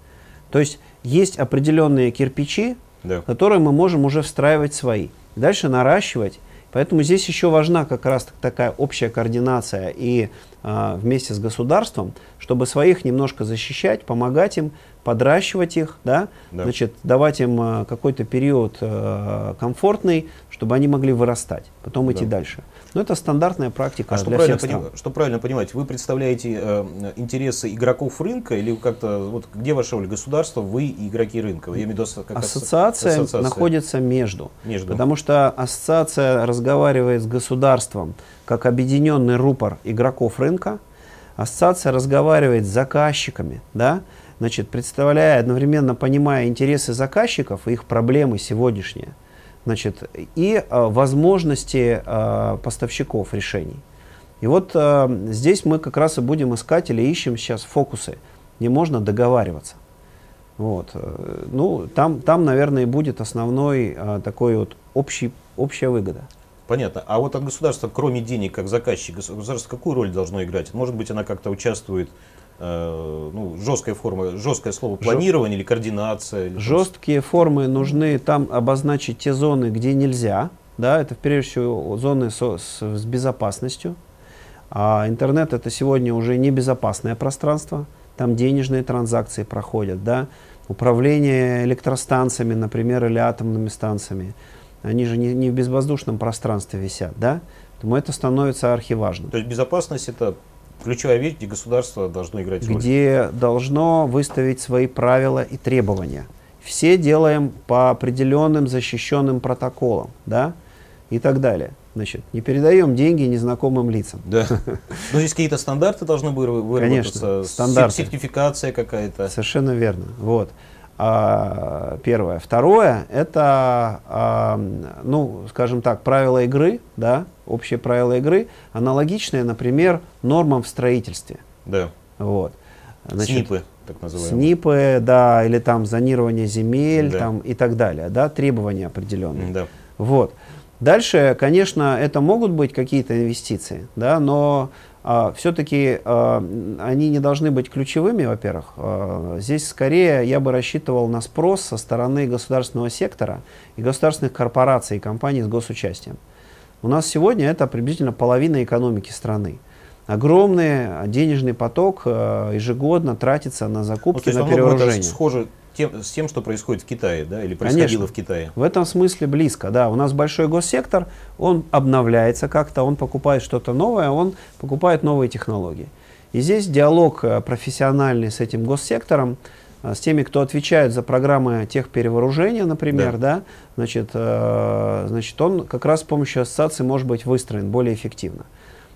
То есть есть определенные кирпичи, да, которые мы можем уже встраивать свои, дальше наращивать. Поэтому здесь еще важна как раз такая общая координация и а, вместе с государством, чтобы своих немножко защищать, помогать им, подращивать их, да? Да. Значит, давать им а, какой-то период а, комфортный, чтобы они могли вырастать, потом идти, да, дальше. Но это стандартная практика а для что всех стран. Что правильно понимать, вы представляете э, интересы игроков рынка или как-то, вот, где ваша роль? Государство, вы и игроки рынка? Я имею в виду, как ассоциация, ассоциация находится между, между, потому что ассоциация разговаривает с государством как объединенный рупор игроков рынка, ассоциация разговаривает с заказчиками, да? Значит, представляя, одновременно понимая интересы заказчиков и их проблемы сегодняшние. Значит, и а, возможности а, поставщиков решений. И вот а, здесь мы как раз и будем искать или ищем сейчас фокусы, где можно договариваться. Вот. Ну, там, там, наверное, будет основной а, такой вот общий, общая выгода. Понятно. А вот от государства, кроме денег, как заказчик, государство какую роль должно играть? Может быть, она как-то участвует, э, ну, жесткая форма, жесткое слово планирование Жест... или координация? Или Жесткие просто... формы нужны, там обозначить те зоны, где нельзя. Да, это, прежде всего, зоны со, с, с безопасностью. А интернет — это сегодня уже не безопасное пространство. Там денежные транзакции проходят, да? Управление электростанциями, например, или атомными станциями. Они же не, не в безвоздушном пространстве висят, да? Поэтому это становится архиважным. То есть безопасность — это ключевая вещь, где государство должно играть роль. Где должно выставить свои правила и требования. Все делаем по определенным защищенным протоколам, да? И так далее. Значит, не передаем деньги незнакомым лицам. Да. Но здесь какие-то стандарты должны были выработаться? Конечно, сертификация какая-то. Совершенно верно. Вот. А, первое. Второе, это, а, ну, скажем так, правила игры, да, общие правила игры, аналогичные, например, нормам в строительстве. Да. Вот. Значит, СНИПы, так называемые. СНИПы, да, или там зонирование земель, да, там, и так далее, да, требования определенные. Да. Вот. Дальше, конечно, это могут быть какие-то инвестиции, да, но а, все-таки а, они не должны быть ключевыми, во-первых. А, здесь скорее я бы рассчитывал на спрос со стороны государственного сектора и государственных корпораций и компаний с госучастием. У нас сегодня это приблизительно половина экономики страны. Огромный денежный поток а, ежегодно тратится на закупки, ну, на перевооружение. Схоже тем, с тем, что происходит в Китае, да, или происходило, конечно, в Китае. В этом смысле близко, да. У нас большой госсектор, он обновляется как-то, он покупает что-то новое, он покупает новые технологии. И здесь диалог профессиональный с этим госсектором, с теми, кто отвечает за программы техперевооружения, например, да, да, значит, э, значит, он как раз с помощью ассоциации может быть выстроен более эффективно.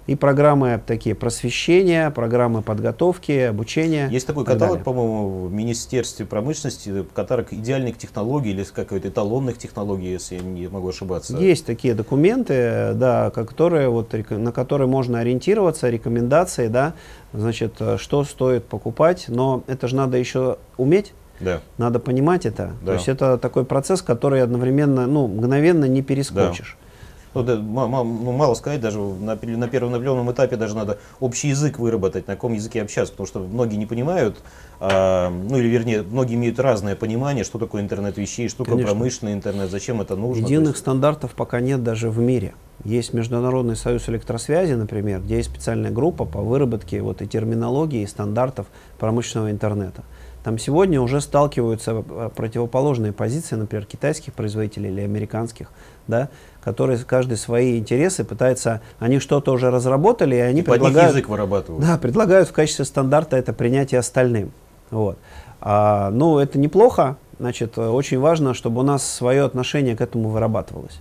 И программы такие просвещения, программы подготовки, обучения. Есть такой каталог, по-моему, в Министерстве промышленности, каталог идеальных технологий или какой-то эталонных технологий, если я не могу ошибаться. Есть такие документы, да, которые, вот, на которые можно ориентироваться, рекомендации, да, значит, что стоит покупать, но это же надо еще уметь. Да. Надо понимать это. Да. То есть это такой процесс, который одновременно, ну, мгновенно не перескочишь. Да. Ну, да, мало, ну, мало сказать, даже на, на первом наблюденном этапе даже надо общий язык выработать, на каком языке общаться, потому что многие не понимают, а, ну или вернее, многие имеют разное понимание, что такое интернет вещей, что такое промышленный интернет, зачем это нужно. Единых стандартов пока нет даже в мире. Есть Международный союз электросвязи, например, где есть специальная группа по выработке вот и терминологии, и стандартов промышленного интернета. Там сегодня уже сталкиваются противоположные позиции, например, китайских производителей или американских, да, которые каждый свои интересы пытается, они что-то уже разработали, и они и предлагают, под них язык вырабатывают. Да, предлагают в качестве стандарта это принятие остальным. Вот. А, ну, это неплохо, значит, очень важно, чтобы у нас свое отношение к этому вырабатывалось.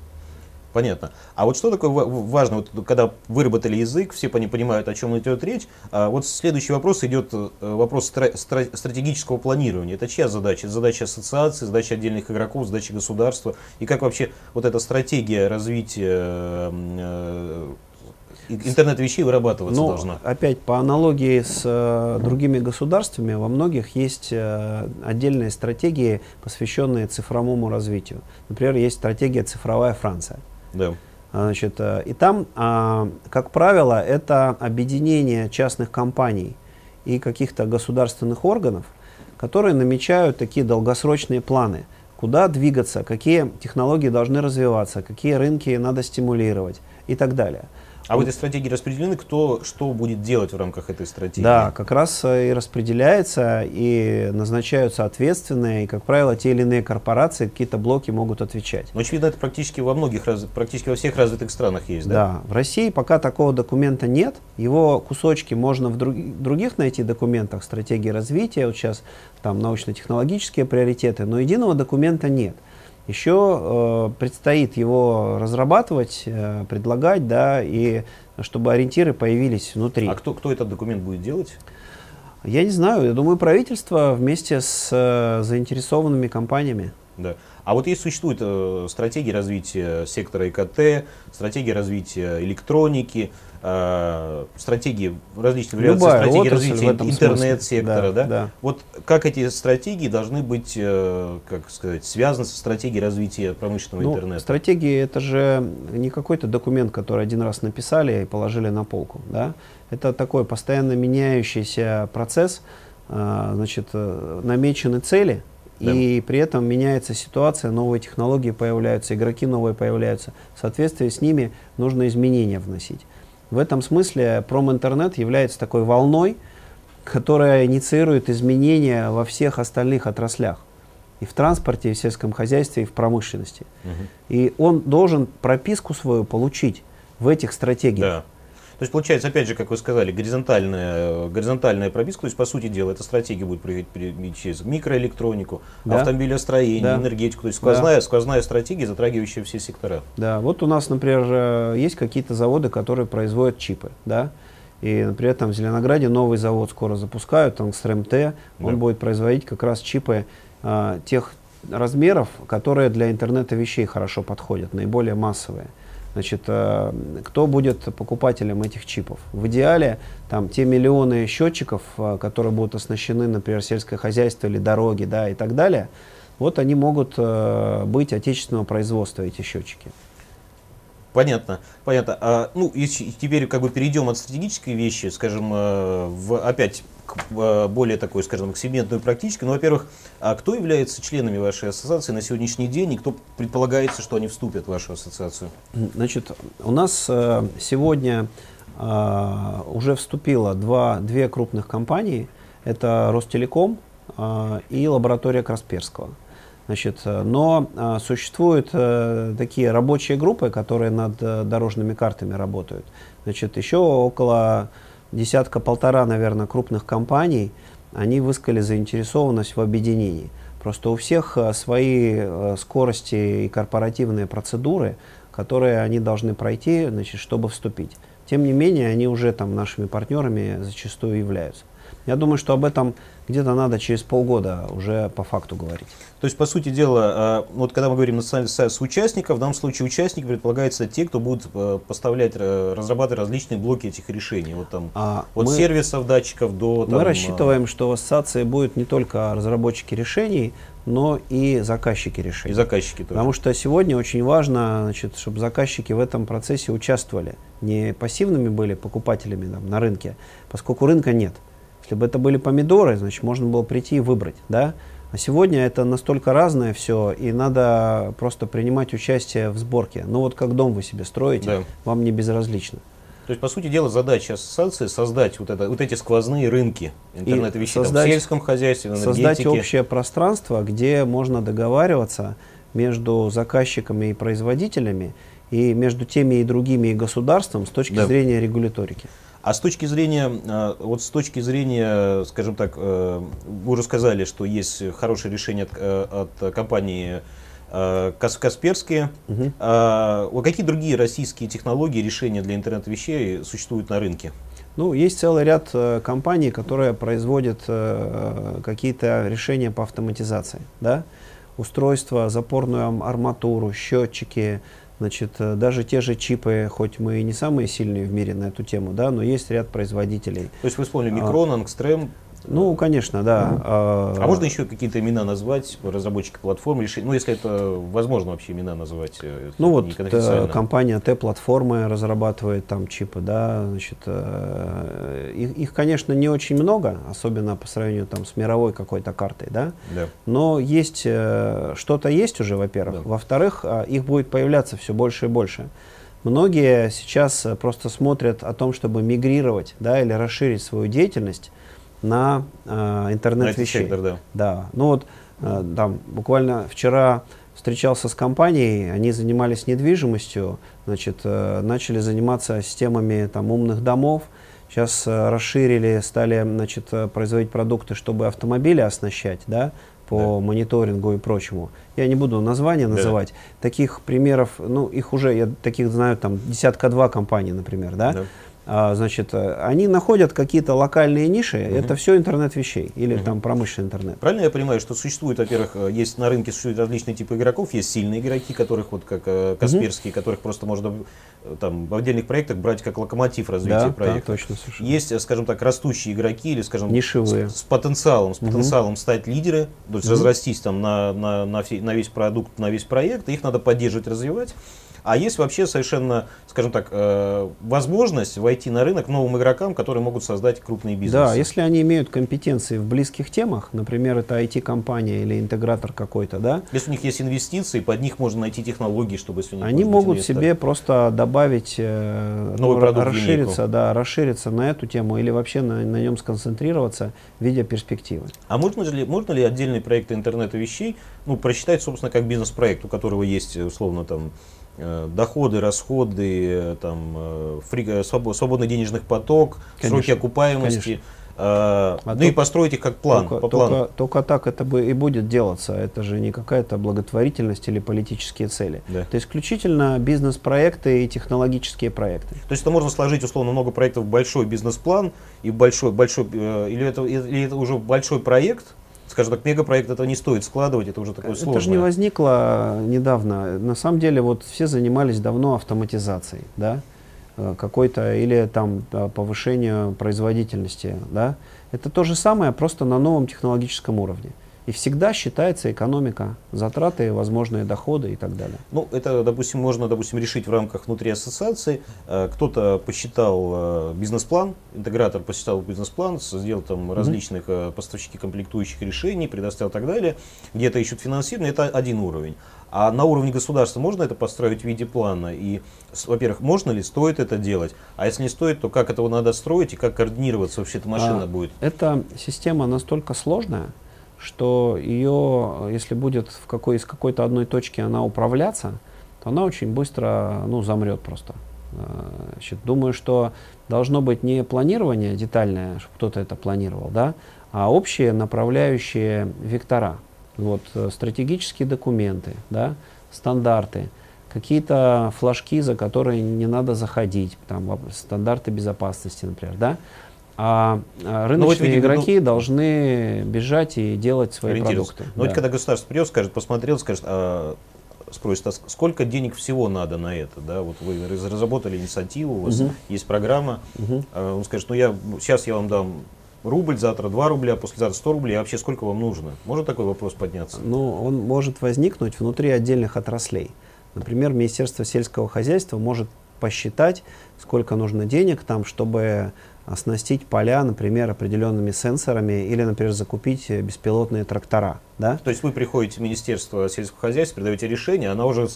Понятно. А вот что такое важно, вот, когда выработали язык, все понимают, о чем идет речь. А вот следующий вопрос идет, вопрос стра стра стратегического планирования. Это чья задача? Задача ассоциации, задача отдельных игроков, задача государства. И как вообще вот эта стратегия развития э, интернет-вещей вырабатываться, ну, должна? Опять по аналогии с э, другими государствами, во многих есть э, отдельные стратегии, посвященные цифровому развитию. Например, есть стратегия «Цифровая Франция». Да. Значит, и там, как правило, это объединение частных компаний и каких-то государственных органов, которые намечают такие долгосрочные планы, куда двигаться, какие технологии должны развиваться, какие рынки надо стимулировать и так далее. А в этой стратегии распределены, кто что будет делать в рамках этой стратегии? Да, как раз и распределяется, и назначаются ответственные, и, как правило, те или иные корпорации, какие-то блоки могут отвечать. Но, очевидно, это практически во многих, практически во всех развитых странах есть, да? Да, в России пока такого документа нет, его кусочки можно в друг, других найти документах, стратегии развития, вот сейчас там научно-технологические приоритеты, но единого документа нет. Еще э, предстоит его разрабатывать, э, предлагать, да, и чтобы ориентиры появились внутри. А кто, кто этот документ будет делать? Я не знаю. Я думаю, правительство вместе с э, заинтересованными компаниями. Да. А вот есть существует э, стратегии развития сектора ИКТ, стратегии развития электроники, э, стратегии различных вариаций, стратегии развития интернет-сектора. Да, да? Да. Вот как эти стратегии должны быть, э, как сказать, связаны со стратегией развития промышленного ну, интернета? Стратегии — это же не какой-то документ, который один раз написали и положили на полку. Да? Это такой постоянно меняющийся процесс, э, значит, намечены цели. И при этом меняется ситуация, новые технологии появляются, игроки новые появляются. В соответствии с ними нужно изменения вносить. В этом смысле проминтернет является такой волной, которая инициирует изменения во всех остальных отраслях. И в транспорте, и в сельском хозяйстве, и в промышленности. Угу. И он должен прописку свою получить в этих стратегиях. Да. То есть получается, опять же, как вы сказали, горизонтальная, горизонтальная прописка, то есть по сути дела эта стратегия будет приходить через микроэлектронику, да, автомобилестроение, да, энергетику, то есть сквозная, да, сквозная стратегия, затрагивающая все сектора. Да, вот у нас, например, есть какие-то заводы, которые производят чипы, да, и, например, там в Зеленограде новый завод скоро запускают, Ангстрем Тэ, он да. будет производить как раз чипы а, тех размеров, которые для интернета вещей хорошо подходят, наиболее массовые. Значит, кто будет покупателем этих чипов? В идеале там те миллионы счетчиков, которые будут оснащены, например, сельское хозяйство или дороги, да, и так далее, вот они могут быть отечественного производства, эти счетчики. Понятно, понятно. А, ну, и теперь как бы перейдем от стратегической вещи, скажем, в, опять к более такой, скажем, к сегментной практической. Ну, во-первых, а кто является членами вашей ассоциации на сегодняшний день и кто предполагается, что они вступят в вашу ассоциацию? Значит, у нас сегодня уже вступило два, две крупных компании. Это Ростелеком и лаборатория Касперского. Значит, но а, существуют а, такие рабочие группы, которые над а, дорожными картами работают. Значит, еще около десятка-полтора, наверное, крупных компаний, они высказали заинтересованность в объединении. Просто у всех а, свои а, скорости и корпоративные процедуры, которые они должны пройти, значит, чтобы вступить. Тем не менее, они уже там нашими партнерами зачастую являются. Я думаю, что об этом где-то надо через полгода уже по факту говорить. То есть, по сути дела, вот когда мы говорим национальный союз участников, в данном случае участники предполагаются те, кто будут поставлять, разрабатывать различные блоки этих решений. Вот там, а от мы, сервисов, датчиков до... Там, мы рассчитываем, что в ассоциации будут не только разработчики решений, но и заказчики решений. И заказчики тоже. Потому что сегодня очень важно, значит, чтобы заказчики в этом процессе участвовали. Не пассивными были покупателями там, на рынке, поскольку рынка нет. Если бы это были помидоры, значит, можно было прийти и выбрать, да? А сегодня это настолько разное все, и надо просто принимать участие в сборке. Ну вот как дом вы себе строите, да, вам не безразлично. То есть, по сути дела, задача ассоциации — создать вот, это, вот эти сквозные рынки интернет-вещей в сельском хозяйстве, энергетике. Создать общее пространство, где можно договариваться между заказчиками и производителями, и между теми и другими и государством с точки да. зрения регуляторики. А с точки зрения, вот с точки зрения, скажем так, вы уже сказали, что есть хорошее решение от, от компании Kaspersky. Угу. А какие другие российские технологии, решения для интернет-вещей существуют на рынке? Ну, есть целый ряд компаний, которые производят какие-то решения по автоматизации, да? Устройства, запорную арматуру, счетчики. Значит, даже те же чипы, хоть мы и не самые сильные в мире на эту тему, да, но есть ряд производителей. То есть вы вспомнили Микрон, Ангстрем? Ну, конечно, да. Mm-hmm. а, а можно еще какие-то имена назвать, разработчики платформ, решения? Ну, если это возможно вообще имена назвать. Ну, вот компания Тэ-платформы разрабатывает там чипы, да, значит, их, их, конечно, не очень много, особенно по сравнению там с мировой какой-то картой, да, yeah. но есть, что-то есть уже, во-первых, yeah. во-вторых, их будет появляться все больше и больше. Многие сейчас просто смотрят о том, чтобы мигрировать, да, или расширить свою деятельность на э, интернет вещей. Да. Да. Ну вот э, там буквально вчера встречался с компанией, они занимались недвижимостью, значит, э, начали заниматься системами там умных домов. Сейчас э, расширили, стали, значит, производить продукты, чтобы автомобили оснащать, да, по да. мониторингу и прочему. Я не буду названия да. называть. Таких примеров, ну их уже я таких знаю там десятка два компаний, например, да. да. значит, они находят какие-то локальные ниши, угу. это все интернет вещей или угу. там промышленный интернет. Правильно я понимаю, что существует, во-первых, есть на рынке существуют различные типы игроков, есть сильные игроки, которых вот как Касперские, угу. которых просто можно там в отдельных проектах брать как локомотив развития да, проекта. Да, точно, совершенно. Есть, скажем так, растущие игроки или, скажем, нишевые. С, с потенциалом, с потенциалом угу. стать лидеры, то есть угу. разрастись там на, на, на, все, на весь продукт, на весь проект, их надо поддерживать, развивать. А есть вообще совершенно, скажем так, э, возможность войти на рынок новым игрокам, которые могут создать крупные бизнесы. Да, если они имеют компетенции в близких темах, например, это ай ти-компания или интегратор какой-то, да. Если у них есть инвестиции, под них можно найти технологии, чтобы... Если у них они могут быть, себе просто добавить, э, новый ну, продукт, расшириться, да, расшириться на эту тему или вообще на, на нем сконцентрироваться, видя перспективы. А можно ли, можно ли отдельные проекты интернета вещей ну, просчитать, собственно, как бизнес-проект, у которого есть, условно, там... доходы, расходы, там, фри, свободный денежный поток, конечно, сроки окупаемости, э, а ну только, и построить их как план. Только, по плану. Только, только так это бы и будет делаться. Это же не какая-то благотворительность или политические цели. Да. Это исключительно бизнес-проекты и технологические проекты. То есть это можно сложить, условно, много проектов в большой бизнес-план, и большой, большой, э, или, это, или это уже большой проект. Скажем так, мегапроект это не стоит складывать, это уже такое сложное. Это же не возникло недавно. На самом деле, вот все занимались давно автоматизацией, да, какой-то или там повышению производительности, да. Это то же самое, просто на новом технологическом уровне. И всегда считается экономика, затраты, возможные доходы и так далее. Ну, это, допустим, можно, допустим, решить в рамках внутри ассоциации. Кто-то посчитал бизнес-план, интегратор посчитал бизнес-план, сделал там различных mm-hmm. поставщики комплектующих решений, предоставил и так далее. Где-то ищут финансирование, это один уровень. А на уровне государства можно это построить в виде плана? И, во-первых, можно ли, стоит это делать? А если не стоит, то как этого надо строить и как координироваться вообще эта машина а, будет? Эта система настолько сложная, что ее, если будет в какой, из какой-то одной точки она управляться, то она очень быстро ну, замрет просто. Значит, думаю, что должно быть не планирование детальное, чтобы кто-то это планировал, да, а общие направляющие вектора. Вот, стратегические документы, да, стандарты, какие-то флажки, за которые не надо заходить, там, стандарты безопасности, например, да. А рыночные вот, игроки ну, должны бежать и делать свои продукты. Но да. ведь когда государство придет, скажет, посмотрел, скажет, а, спросит, а сколько денег всего надо на это? Да? Вот вы разработали инициативу, у вас угу. есть программа. Угу. А, он скажет, ну я сейчас я вам дам рубль, завтра два рубля, послезавтра сто рублей, а вообще сколько вам нужно? Может такой вопрос подняться? Ну, он может возникнуть внутри отдельных отраслей. Например, Министерство сельского хозяйства может посчитать, сколько нужно денег там, чтобы оснастить поля, например, определенными сенсорами или, например, закупить беспилотные трактора. Да? То есть вы приходите в Министерство сельского хозяйства, придаете решение, она уже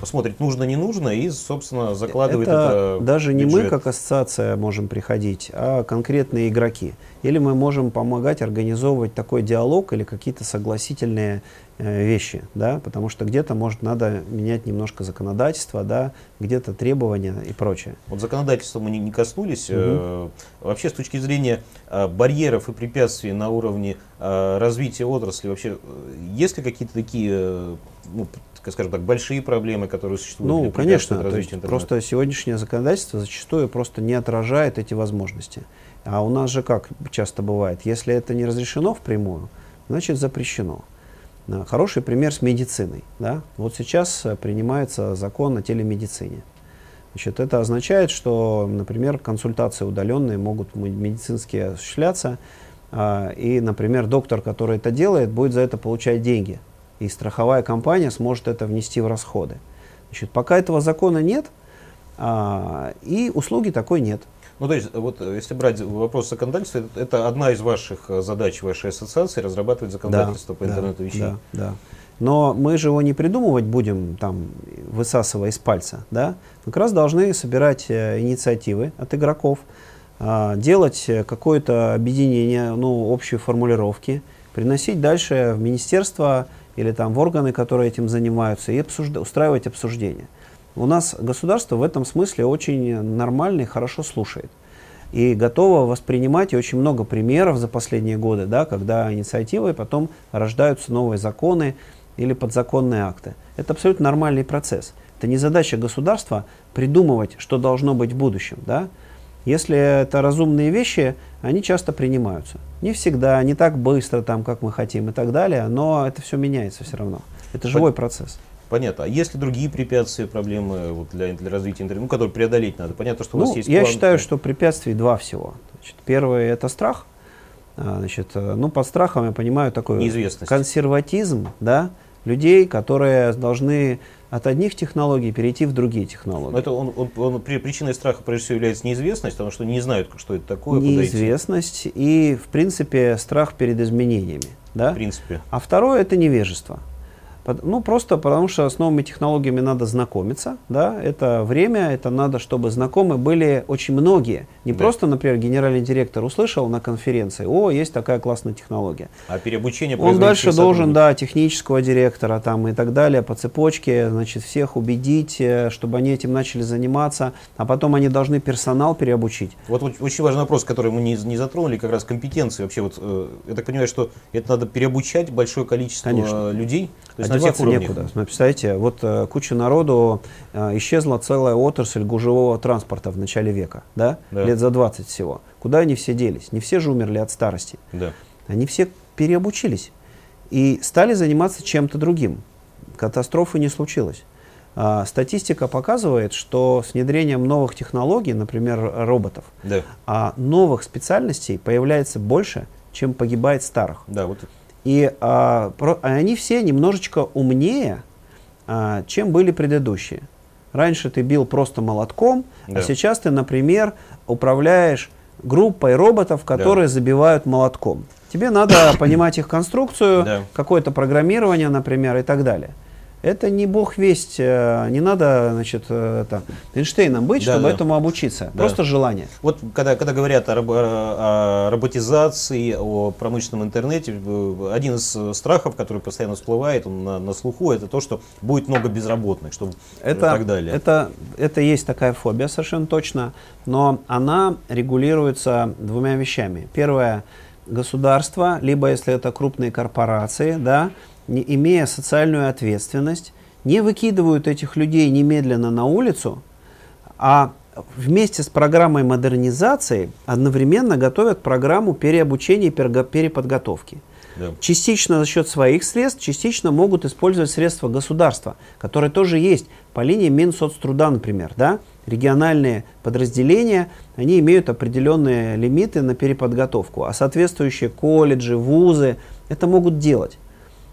посмотрит, нужно, не нужно, и, собственно, закладывает это, это даже бюджет. Не мы, как ассоциация, можем приходить, а конкретные игроки. Или мы можем помогать организовывать такой диалог или какие-то согласительные э, вещи, да, потому что где-то, может, надо менять немножко законодательство, да, где-то требования и прочее. Вот законодательство мы не, не коснулись. Угу. Э, вообще, с точки зрения э, барьеров и препятствий на уровне э, развития отрасли, вообще, есть ли какие-то такие... Э, ну, скажем так, большие проблемы, которые существуют? Ну, конечно, то есть просто сегодняшнее законодательство зачастую просто не отражает эти возможности. А у нас же как часто бывает, если это не разрешено впрямую, значит запрещено. Хороший пример с медициной. Да? Вот сейчас принимается закон о телемедицине. Значит, это означает, что, например, консультации удаленные могут медицинские осуществляться, и, например, доктор, который это делает, будет за это получать деньги. И страховая компания сможет это внести в расходы. Значит, пока этого закона нет, а, и услуги такой нет. Ну, то есть, вот если брать вопрос законодательства, это, это одна из ваших задач, вашей ассоциации, разрабатывать законодательство да, по да, интернету вещей. Да, да. Но мы же его не придумывать будем, там, высасывая из пальца. Да? Как раз должны собирать э, инициативы от игроков, э, делать какое-то объединение, ну, общей формулировки, приносить дальше в министерство или там в органы, которые этим занимаются, и обсужда- устраивать обсуждение. У нас государство в этом смысле очень нормально и хорошо слушает. И готово воспринимать, и очень много примеров за последние годы, да, когда инициативы, потом рождаются новые законы или подзаконные акты. Это абсолютно нормальный процесс. Это не задача государства придумывать, что должно быть в будущем, да? Если это разумные вещи, они часто принимаются. Не всегда, не так быстро, там, как мы хотим и так далее, но это все меняется все равно. Это живой процесс. Понятно. А есть ли другие препятствия, проблемы вот для, для развития интернета, ну, которые преодолеть надо? Понятно, что у вас ну, есть я план... считаю, что препятствий два всего. Значит, первое – это страх. Значит, ну, под страхом я понимаю такой консерватизм, да, людей, которые должны от одних технологий перейти в другие технологии. Это он, он, он, причиной страха, прежде всего, является неизвестность, потому что не знают, что это такое. Неизвестность и, в принципе, страх перед изменениями. Да? В принципе. А второе – это невежество. Ну, просто потому что с новыми технологиями надо знакомиться, да, это время, это надо, чтобы знакомы были очень многие. Не да. просто, например, генеральный директор услышал на конференции, о, есть такая классная технология. А переобучение Он дальше должен, да, технического директора там и так далее, по цепочке, значит, всех убедить, чтобы они этим начали заниматься, а потом они должны персонал переобучить. Вот очень важный вопрос, который мы не, не затронули, как раз компетенции. Вообще, вот, э, я так понимаю, что это надо переобучать большое количество Конечно. людей. То есть Деваться некуда. Представляете, вот э, куча народу, э, исчезла целая отрасль гужевого транспорта в начале века, да? Да. Лет за двадцать всего. Куда они все делись? Не все же умерли от старости. Да. Они все переобучились и стали заниматься чем-то другим. Катастрофы не случилось. А, статистика показывает, что с внедрением новых технологий, например, роботов, да. а, новых специальностей появляется больше, чем погибает старых. Да, вот. И а, про, они все немножечко умнее, а, чем были предыдущие. Раньше ты бил просто молотком, да. а сейчас ты, например, управляешь группой роботов, которые да. забивают молотком. Тебе надо понимать их конструкцию, да. какое-то программирование, например, и так далее. Это не бог весть, не надо, значит, это, Эйнштейном быть, да, чтобы да. этому обучиться. Да. Просто желание. Вот когда, когда говорят о, роб, о роботизации, о промышленном интернете, один из страхов, который постоянно всплывает, он на, на слуху, это то, что будет много безработных, что это, и так далее. Это, это есть такая фобия, совершенно точно, но она регулируется двумя вещами. Первое, государство, либо если это крупные корпорации, да, не имея социальную ответственность, не выкидывают этих людей немедленно на улицу, а вместе с программой модернизации одновременно готовят программу переобучения и переподготовки. Да. Частично за счет своих средств, частично могут использовать средства государства, которые тоже есть по линии Минсоцтруда, например. Да? Региональные подразделения, они имеют определенные лимиты на переподготовку, а соответствующие колледжи, вузы это могут делать.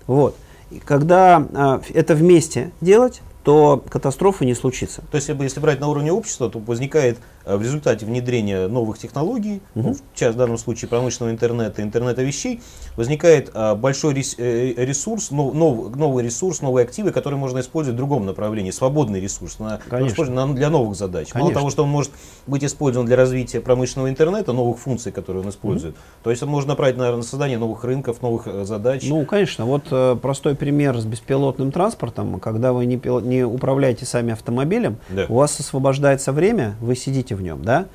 Вот. И когда а, это вместе делать, то катастрофы не случится. То есть, если брать на уровне общества, то возникает а, в результате внедрения новых технологий, угу. ну, в, частности, в данном случае промышленного интернета, интернета вещей, возникает а, большой рес, ресурс, нов, нов, новый ресурс, новые активы, которые можно использовать в другом направлении, свободный ресурс на, на, для новых задач. Конечно. Мало того, что он может быть использован для развития промышленного интернета, новых функций, которые он использует, угу. то есть он можно направить, наверное, на создание новых рынков, новых задач. Ну, конечно, вот э, простой пример с беспилотным транспортом, когда вы не пилот, не управляете сами автомобилем, да. у вас освобождается время, вы сидите в нем, да?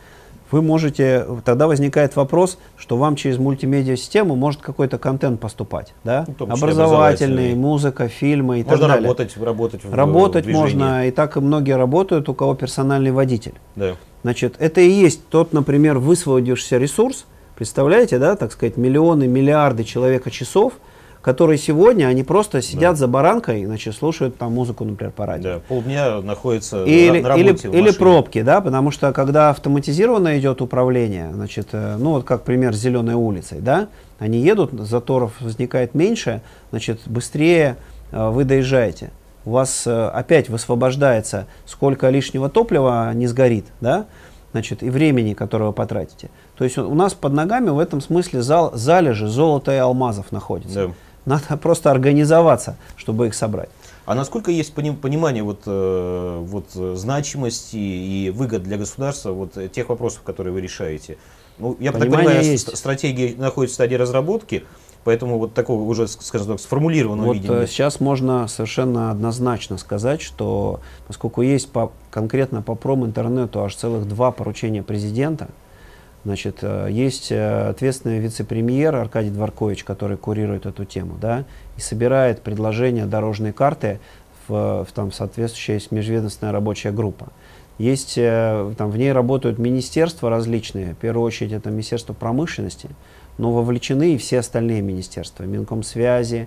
Вы можете, тогда возникает вопрос, что вам через мультимедиа-систему может какой-то контент поступать, да? Ну, образовательный, музыка, фильмы и можно так далее. Работать, работать, в, работать в можно, и так и многие работают, у кого персональный водитель. Да. Значит, это и есть тот, например, высвободившийся ресурс, представляете, да, так сказать, миллионы, миллиарды человека-часов, которые сегодня, они просто сидят да. за баранкой, значит, слушают там музыку, например, по радио. Да, полдня находятся или, на работе. Или, или пробки, да, потому что когда автоматизированно идет управление, значит, ну вот как пример с зеленой улицей, да, они едут, заторов возникает меньше, значит, быстрее вы доезжаете. У вас опять высвобождается, сколько лишнего топлива не сгорит, да, значит, и времени, которое вы потратите. То есть у нас под ногами в этом смысле зал, залежи золота и алмазов находятся. Да. Надо просто организоваться, чтобы их собрать. А насколько есть понимание вот, вот, значимости и выгод для государства вот, тех вопросов, которые вы решаете? Ну, я понимание так понимаю, есть. Стратегия находится в стадии разработки, поэтому вот такого уже, скажем так, сформулированного вот видения. Сейчас можно совершенно однозначно сказать, что поскольку есть по, конкретно по проминтернету аж целых два поручения президента, значит, есть ответственный вице-премьер Аркадий Дворкович, который курирует эту тему, да, и собирает предложения дорожной карты в, в там, соответствующая межведомственная рабочая группа. Есть, там, в ней работают министерства различные, в первую очередь это Министерство промышленности, но вовлечены и все остальные министерства, Минкомсвязи,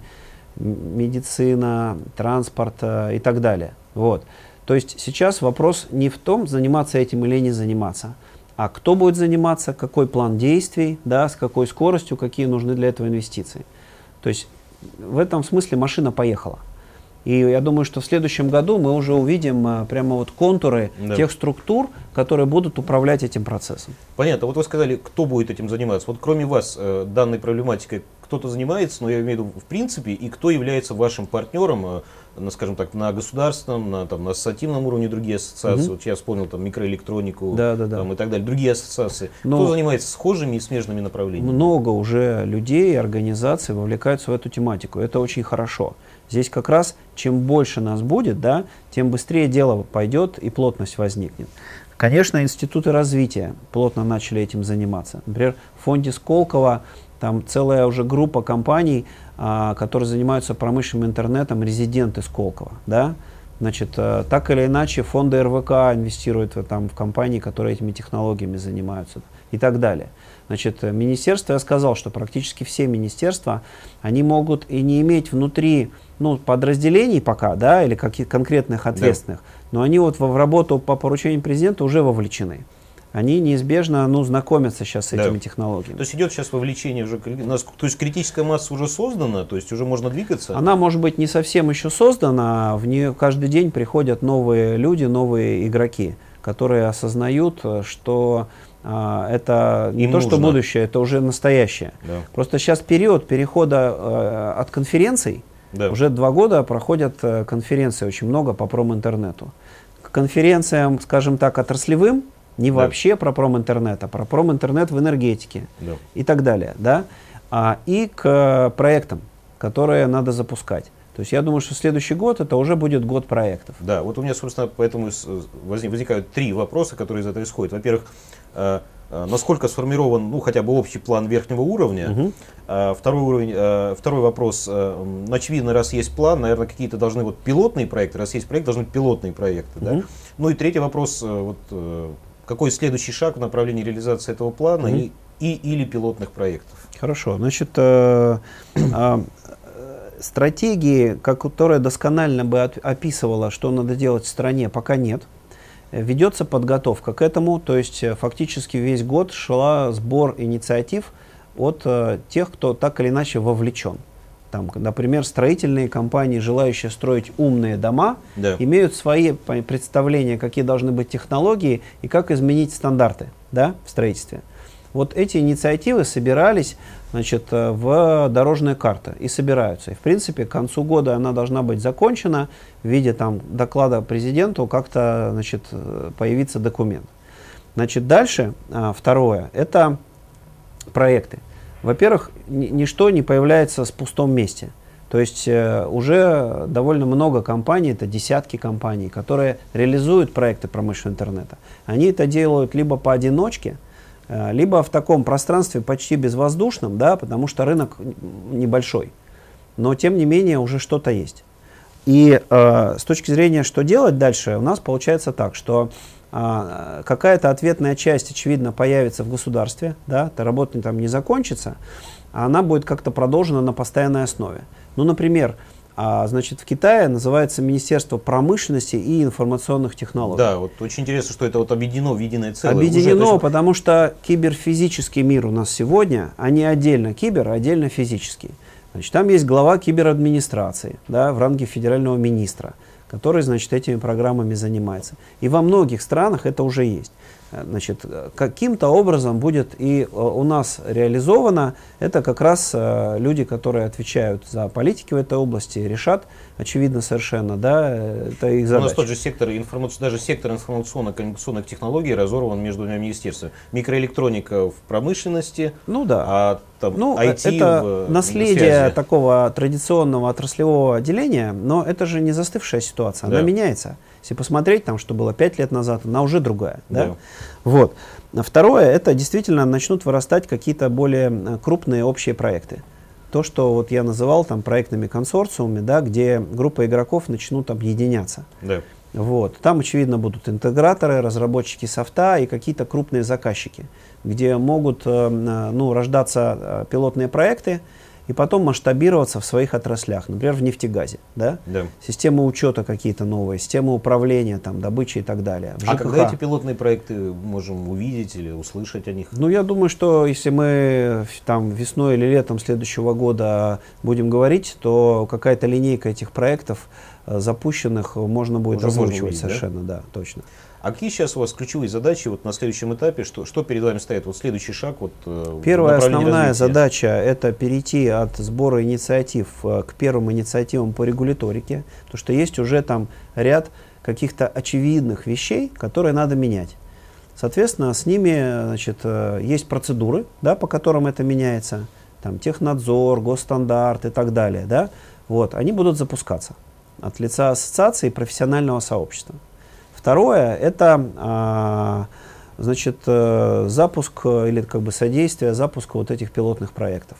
медицина, транспорт и так далее. Вот. То есть сейчас вопрос не в том, заниматься этим или не заниматься, а кто будет заниматься, какой план действий, да, с какой скоростью, какие нужны для этого инвестиции. То есть в этом смысле машина поехала. И я думаю, что в следующем году мы уже увидим прямо вот контуры да. тех структур, которые будут управлять этим процессом. Понятно. Вот вы сказали, кто будет этим заниматься. Вот кроме вас данной проблематикой кто-то занимается, но я имею в виду в принципе, и кто является вашим партнером, на, скажем так, на государственном, на, там, на ассоциативном уровне, другие ассоциации. Угу. Вот я вспомнил там микроэлектронику да, да, да. Там, и так далее, другие ассоциации. Но кто занимается схожими и смежными направлениями? Много уже людей, организаций вовлекаются в эту тематику. Это очень хорошо. Здесь как раз чем больше нас будет, да, тем быстрее дело пойдет и плотность возникнет. Конечно, институты развития плотно начали этим заниматься. Например, в фонде Сколково там целая уже группа компаний, а, которые занимаются промышленным интернетом, резиденты Сколково. Да? Значит, а, так или иначе фонды эр вэ ка инвестируют в, там, в компании, которые этими технологиями занимаются и так далее. Значит, министерство, я сказал, что практически все министерства, они могут и не иметь внутри ну, подразделений пока, да, или каких конкретных ответственных, да. но они вот в работу по поручению президента уже вовлечены. Они неизбежно ну, знакомятся сейчас с да. этими технологиями. То есть идет сейчас вовлечение уже, то есть критическая масса уже создана, то есть уже можно двигаться? Она, может быть, не совсем еще создана, в нее каждый день приходят новые люди, новые игроки, которые осознают, что а, это не то, нужно. Что будущее, это уже настоящее. Да. Просто сейчас период перехода э, от конференций, да. уже два года проходят э, конференции очень много по проминтернету. К конференциям, скажем так, отраслевым, не да. вообще про проминтернет, а про проминтернет в энергетике да. и так далее. Да? А, и к проектам, которые надо запускать. То есть я думаю, что следующий год это уже будет год проектов. Да, вот у меня, собственно, поэтому возникают три вопроса, которые из этого исходят. Во-первых, насколько сформирован, ну, хотя бы общий план верхнего уровня. Угу. Второй уровень, второй вопрос. Очевидно, раз есть план, наверное, какие-то должны вот пилотные проекты, раз есть проект, должны быть пилотные проекты. Угу. Да? Ну и третий вопрос, вот, какой следующий шаг в направлении реализации этого плана угу. и, и или пилотных проектов? Хорошо, значит, э, э, стратегии, которая досконально бы от, описывала, что надо делать в стране, пока нет. Ведется подготовка к этому, то есть фактически весь год шла сбор инициатив от э, тех, кто так или иначе вовлечен. Там, например, строительные компании, желающие строить умные дома, да. имеют свои представления, какие должны быть технологии и как изменить стандарты, да, в строительстве. Вот эти инициативы собирались, значит, в дорожные карты и собираются. И, в принципе, к концу года она должна быть закончена в виде там, доклада президенту, как-то, значит, появится документ. Значит, дальше, второе, это проекты. Во-первых, ничто не появляется с пустом месте. То есть э, уже довольно много компаний, это десятки компаний, которые реализуют проекты промышленного интернета. Они это делают либо поодиночке, либо в таком пространстве почти безвоздушном, да, потому что рынок небольшой. Но, тем не менее, уже что-то есть. И э, с точки зрения, что делать дальше, у нас получается так, что э, какая-то ответная часть, очевидно, появится в государстве, да, эта работа там не закончится, а она будет как-то продолжена на постоянной основе. Ну, например, А, значит, в Китае называется Министерство промышленности и информационных технологий. Да, вот очень интересно, что это вот объединено в единое целое. Объединено, уже, есть... потому что киберфизический мир у нас сегодня, а не отдельно кибер, а отдельно физический. Значит, там есть глава киберадминистрации, да, в ранге федерального министра, который, значит, этими программами занимается. И во многих странах это уже есть. Значит, каким-то образом будет и у нас реализовано, это как раз э, люди, которые отвечают за политики в этой области, решат, очевидно, совершенно, да, это их задача. У нас тот же сектор, информаци... даже сектор информационно-коммуникационных технологий разорван между двумя министерствами. Микроэлектроника в промышленности, ну, да. а там, ну, ай ти это в, наследие в такого традиционного отраслевого отделения, но это же не застывшая ситуация, да. она меняется. Если посмотреть, там, что было пять лет назад, она уже другая. Да? Да. Вот. Второе, это действительно начнут вырастать какие-то более крупные общие проекты. То, что вот я называл там, проектными консорциумами, да, где группа игроков начнут объединяться. Да. Вот. Там, очевидно, будут интеграторы, разработчики софта и какие-то крупные заказчики, где могут ну, рождаться пилотные проекты и потом масштабироваться в своих отраслях, например, в нефтегазе. Да? Да. Системы учета какие-то новые, системы управления, там, добычи и так далее. А когда эти пилотные проекты можем увидеть или услышать о них? Ну, я думаю, что если мы там, весной или летом следующего года будем говорить, то какая-то линейка этих проектов запущенных можно будет уже озвучивать увидеть, совершенно, да? Да, точно. А какие сейчас у вас ключевые задачи вот на следующем этапе? Что, что перед вами стоит? Вот следующий шаг? Вот, первая основная развития. Задача – это перейти от сбора инициатив к первым инициативам по регуляторике, потому что есть уже там ряд каких-то очевидных вещей, которые надо менять. Соответственно, с ними значит, есть процедуры, да, по которым это меняется, там, технадзор, госстандарт и так далее. Да? Вот, они будут запускаться от лица ассоциации и профессионального сообщества. Второе – это значит, запуск или как бы содействие запуску вот этих пилотных проектов.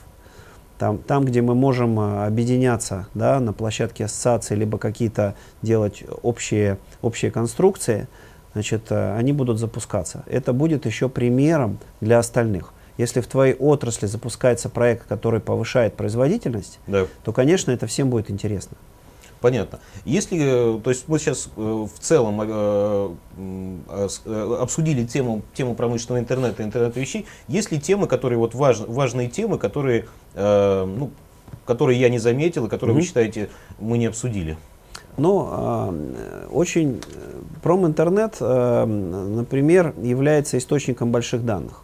Там, там где мы можем объединяться, да, на площадке ассоциации, либо какие-то делать общие, общие конструкции, значит, они будут запускаться. Это будет еще примером для остальных. Если в твоей отрасли запускается проект, который повышает производительность, да, то, конечно, это всем будет интересно. Понятно. Если, то есть мы сейчас в целом обсудили тему, тему промышленного интернета, интернета вещей, есть ли темы, которые вот важ, важные темы, которые, ну, которые я не заметил, и которые, mm-hmm, вы считаете, мы не обсудили? Ну, очень проминтернет, например, является источником больших данных.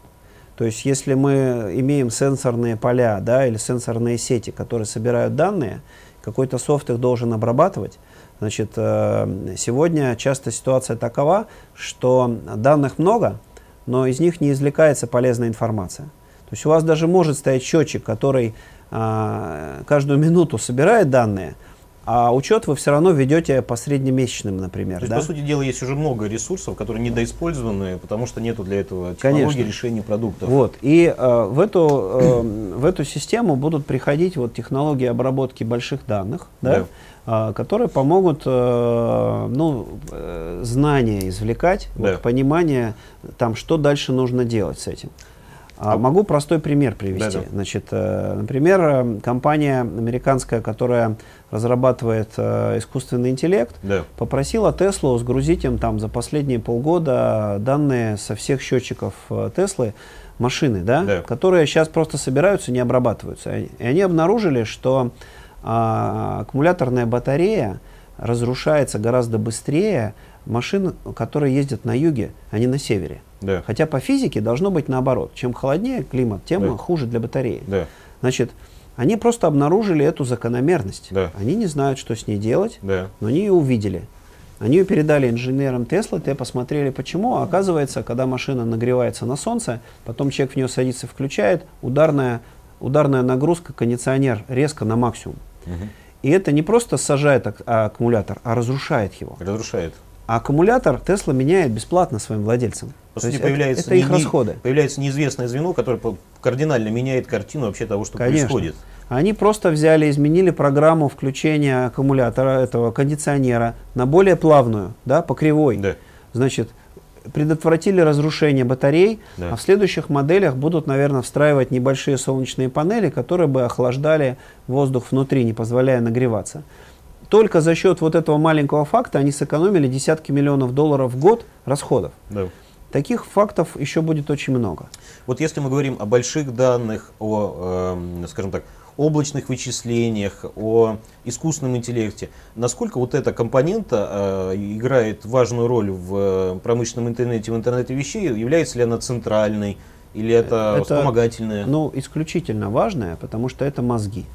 То есть если мы имеем сенсорные поля, да, или сенсорные сети, которые собирают данные, какой-то софт их должен обрабатывать. Значит, сегодня часто ситуация такова, что данных много, но из них не извлекается полезная информация. То есть у вас даже может стоять счетчик, который каждую минуту собирает данные, а учет вы все равно ведете по среднемесячным, например. То есть, да? По сути дела, есть уже много ресурсов, которые недоиспользованы, потому что нету для этого технологий, конечно, решений продуктов. Вот. И э, в, эту, э, в эту систему будут приходить вот, технологии обработки больших данных, да? Да. Э, которые помогут э, ну, э, знания извлекать, да, вот, понимание, там, что дальше нужно делать с этим. А, могу простой пример привести. Да, да. Значит, э, например, компания американская, которая разрабатывает э, искусственный интеллект, да, попросила Теслу сгрузить им там, за последние полгода данные со всех счетчиков Теслы, машины, да, да, которые сейчас просто собираются, не обрабатываются. И они обнаружили, что э, аккумуляторная батарея разрушается гораздо быстрее машин, которые ездят на юге, а не на севере. Да. Хотя по физике должно быть наоборот. Чем холоднее климат, тем, да, хуже для батареи. Да. Значит, они просто обнаружили эту закономерность. Да. Они не знают, что с ней делать, да, но они ее увидели. Они ее передали инженерам Теслы, те посмотрели почему. А оказывается, когда машина нагревается на солнце, потом человек в нее садится, включает, ударная, ударная нагрузка, кондиционер резко на максимум. Угу. И это не просто сажает аккумулятор, а разрушает его. Разрушает. А аккумулятор Тесла меняет бесплатно своим владельцам. По сути, появляется, это, это их не, расходы. Появляется неизвестное звено, которое кардинально меняет картину вообще того, что, конечно, происходит. Они просто взяли, изменили программу включения аккумулятора, этого кондиционера, на более плавную, да, по кривой. Да. Значит, предотвратили разрушение батарей, да, а в следующих моделях будут, наверное, встраивать небольшие солнечные панели, которые бы охлаждали воздух внутри, не позволяя нагреваться. Только за счет вот этого маленького факта они сэкономили десятки миллионов долларов в год расходов. Да. Таких фактов еще будет очень много. Вот если мы говорим о больших данных, о, э, скажем так, облачных вычислениях, о искусственном интеллекте, насколько вот эта компонента э, играет важную роль в промышленном интернете, в интернете вещей, является ли она центральной или это, это вспомогательная? Ну, исключительно важная, потому что это мозги.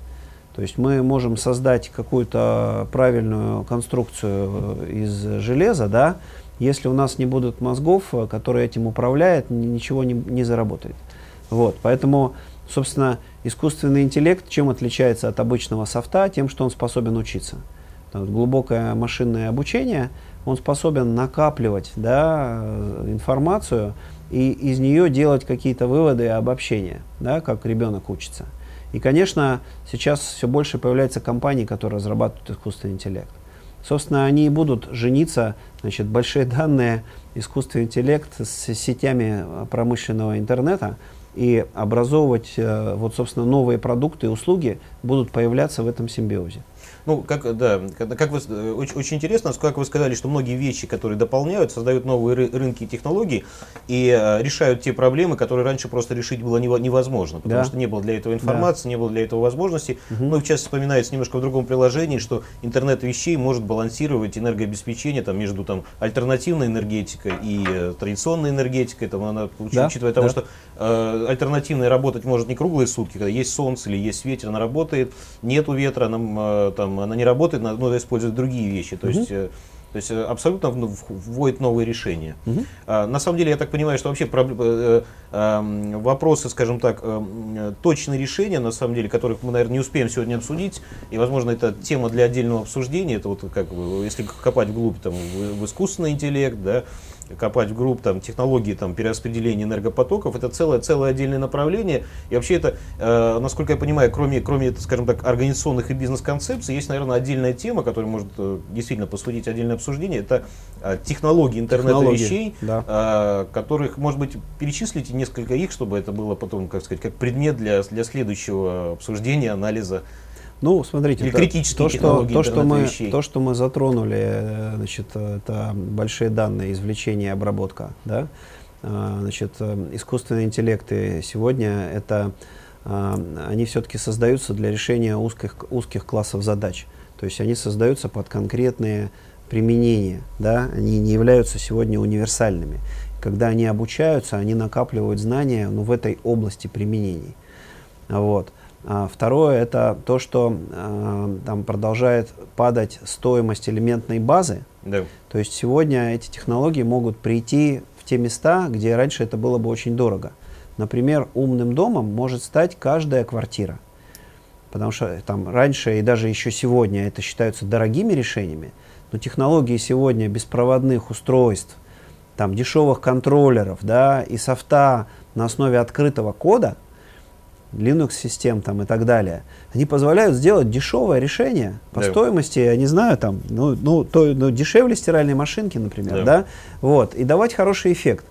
То есть мы можем создать какую-то правильную конструкцию из железа, да, если у нас не будут мозгов, которые этим управляют, ничего не, не заработает. Вот, поэтому, собственно, искусственный интеллект чем отличается от обычного софта? Тем, что он способен учиться. Там глубокое машинное обучение, он способен накапливать, да, информацию и из нее делать какие-то выводы и обобщения, да, как ребенок учится. И, конечно, сейчас все больше появляются компании, которые разрабатывают искусственный интеллект. Собственно, они и будут жениться, значит, большие данные, искусственный интеллект с сетями промышленного интернета, и образовывать, вот, собственно, новые продукты и услуги будут появляться в этом симбиозе. Ну, как, да, как вы, очень, очень интересно, как вы сказали, что многие вещи, которые дополняют, создают новые ры, рынки и технологии и э, решают те проблемы, которые раньше просто решить было невозможно, потому да. что не было для этого информации, да. не было для этого возможности. Угу. Ну, и сейчас вспоминается немножко в другом приложении, что интернет вещей может балансировать энергообеспечение там, между там, альтернативной энергетикой и э, традиционной энергетикой, там, она, да. учитывая да. того, что э, альтернативная работать может не круглые сутки, когда есть солнце или есть ветер, она работает, нету ветра, она, э, там, она не работает, надо использовать другие вещи. То, угу. есть, то есть абсолютно вводит новые решения. Угу. А, на самом деле, я так понимаю, что вообще проблемы, вопросы, скажем так, точные решения, на самом деле, которых мы, наверное, не успеем сегодня обсудить, и, возможно, это тема для отдельного обсуждения. Это вот как если копать вглубь там, в искусственный интеллект, да, копать в групп, там, технологии там, перераспределения энергопотоков, это целое, целое отдельное направление. И вообще это, э, насколько я понимаю, кроме, кроме скажем так, организационных и бизнес-концепций, есть, наверное, отдельная тема, которая может э, действительно посвятить отдельное обсуждение. Это э, технологии интернета технологии, вещей, да. э, которых, может быть, перечислите несколько их, чтобы это было потом, как сказать, как предмет для, для следующего обсуждения, анализа. Ну, смотрите, то, то, что, то, что мы, то, что мы затронули, значит, это большие данные, извлечение, обработка. Да? Значит, искусственные интеллекты сегодня, это, они все-таки создаются для решения узких, узких классов задач. То есть они создаются под конкретные применения. Да? Они не являются сегодня универсальными. Когда они обучаются, они накапливают знания, ну, в этой области применений. Вот. Второе – это то, что э, там продолжает падать стоимость элементной базы. Да. То есть сегодня эти технологии могут прийти в те места, где раньше это было бы очень дорого. Например, умным домом может стать каждая квартира. Потому что там раньше и даже еще сегодня это считаются дорогими решениями, но технологии сегодня беспроводных устройств, там, дешевых контроллеров, да, и софта на основе открытого кода, Linux-систем там и так далее, они позволяют сделать дешевое решение по да. стоимости, я не знаю, там, ну, ну, то, ну, дешевле стиральной машинки, например, да. да, вот, и давать хороший эффект,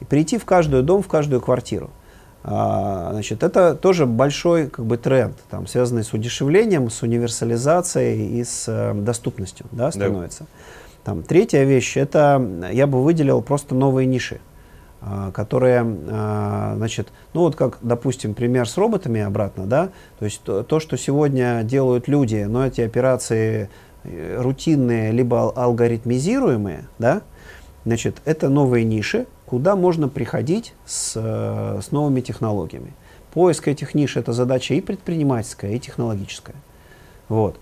и прийти в каждый дом, в каждую квартиру. А, значит, это тоже большой, как бы, тренд, там, связанный с удешевлением, с универсализацией и с э, доступностью, да, становится. Да. Там, третья вещь, это я бы выделил просто новые ниши, которые, значит, ну вот как, допустим, пример с роботами обратно, да, то есть то, то, что сегодня делают люди, но эти операции рутинные, либо алгоритмизируемые, да, значит, это новые ниши, куда можно приходить с, с новыми технологиями. Поиск этих ниш – это задача и предпринимательская, и технологическая, вот.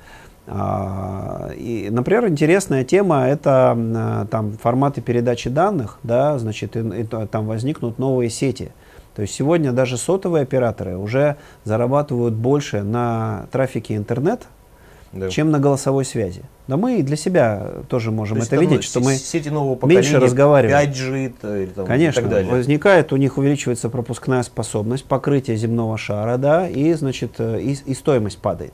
И, например, интересная тема – это там, форматы передачи данных, да, значит, и, и, там возникнут новые сети. То есть сегодня даже сотовые операторы уже зарабатывают больше на трафике интернет, да. чем на голосовой связи. Да мы и для себя тоже можем то это видеть, что мы сети нового поколения, меньше разговариваем. пять джи, там, конечно, и так далее. Возникает, у них увеличивается пропускная способность, покрытие земного шара, да, и, значит, и, и стоимость падает.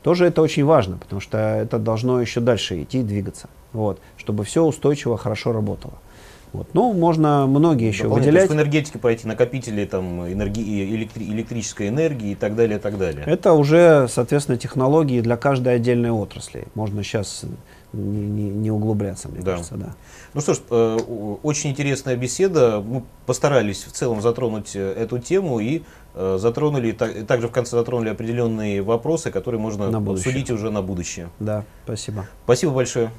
Тоже это очень важно, потому что это должно еще дальше идти, двигаться, вот, чтобы все устойчиво, хорошо работало. Вот. Ну, можно многие еще выделять. В энергетике пойти, накопители там, энергии, электри электрической энергии и так далее, и так далее. Это уже, соответственно, технологии для каждой отдельной отрасли. Можно сейчас не, не, не углубляться, мне да. кажется. Да. Ну что ж, э, очень интересная беседа. Мы постарались в целом затронуть эту тему и э, затронули, так, и также в конце затронули определенные вопросы, которые можно обсудить уже на будущее. Да, спасибо. Спасибо большое.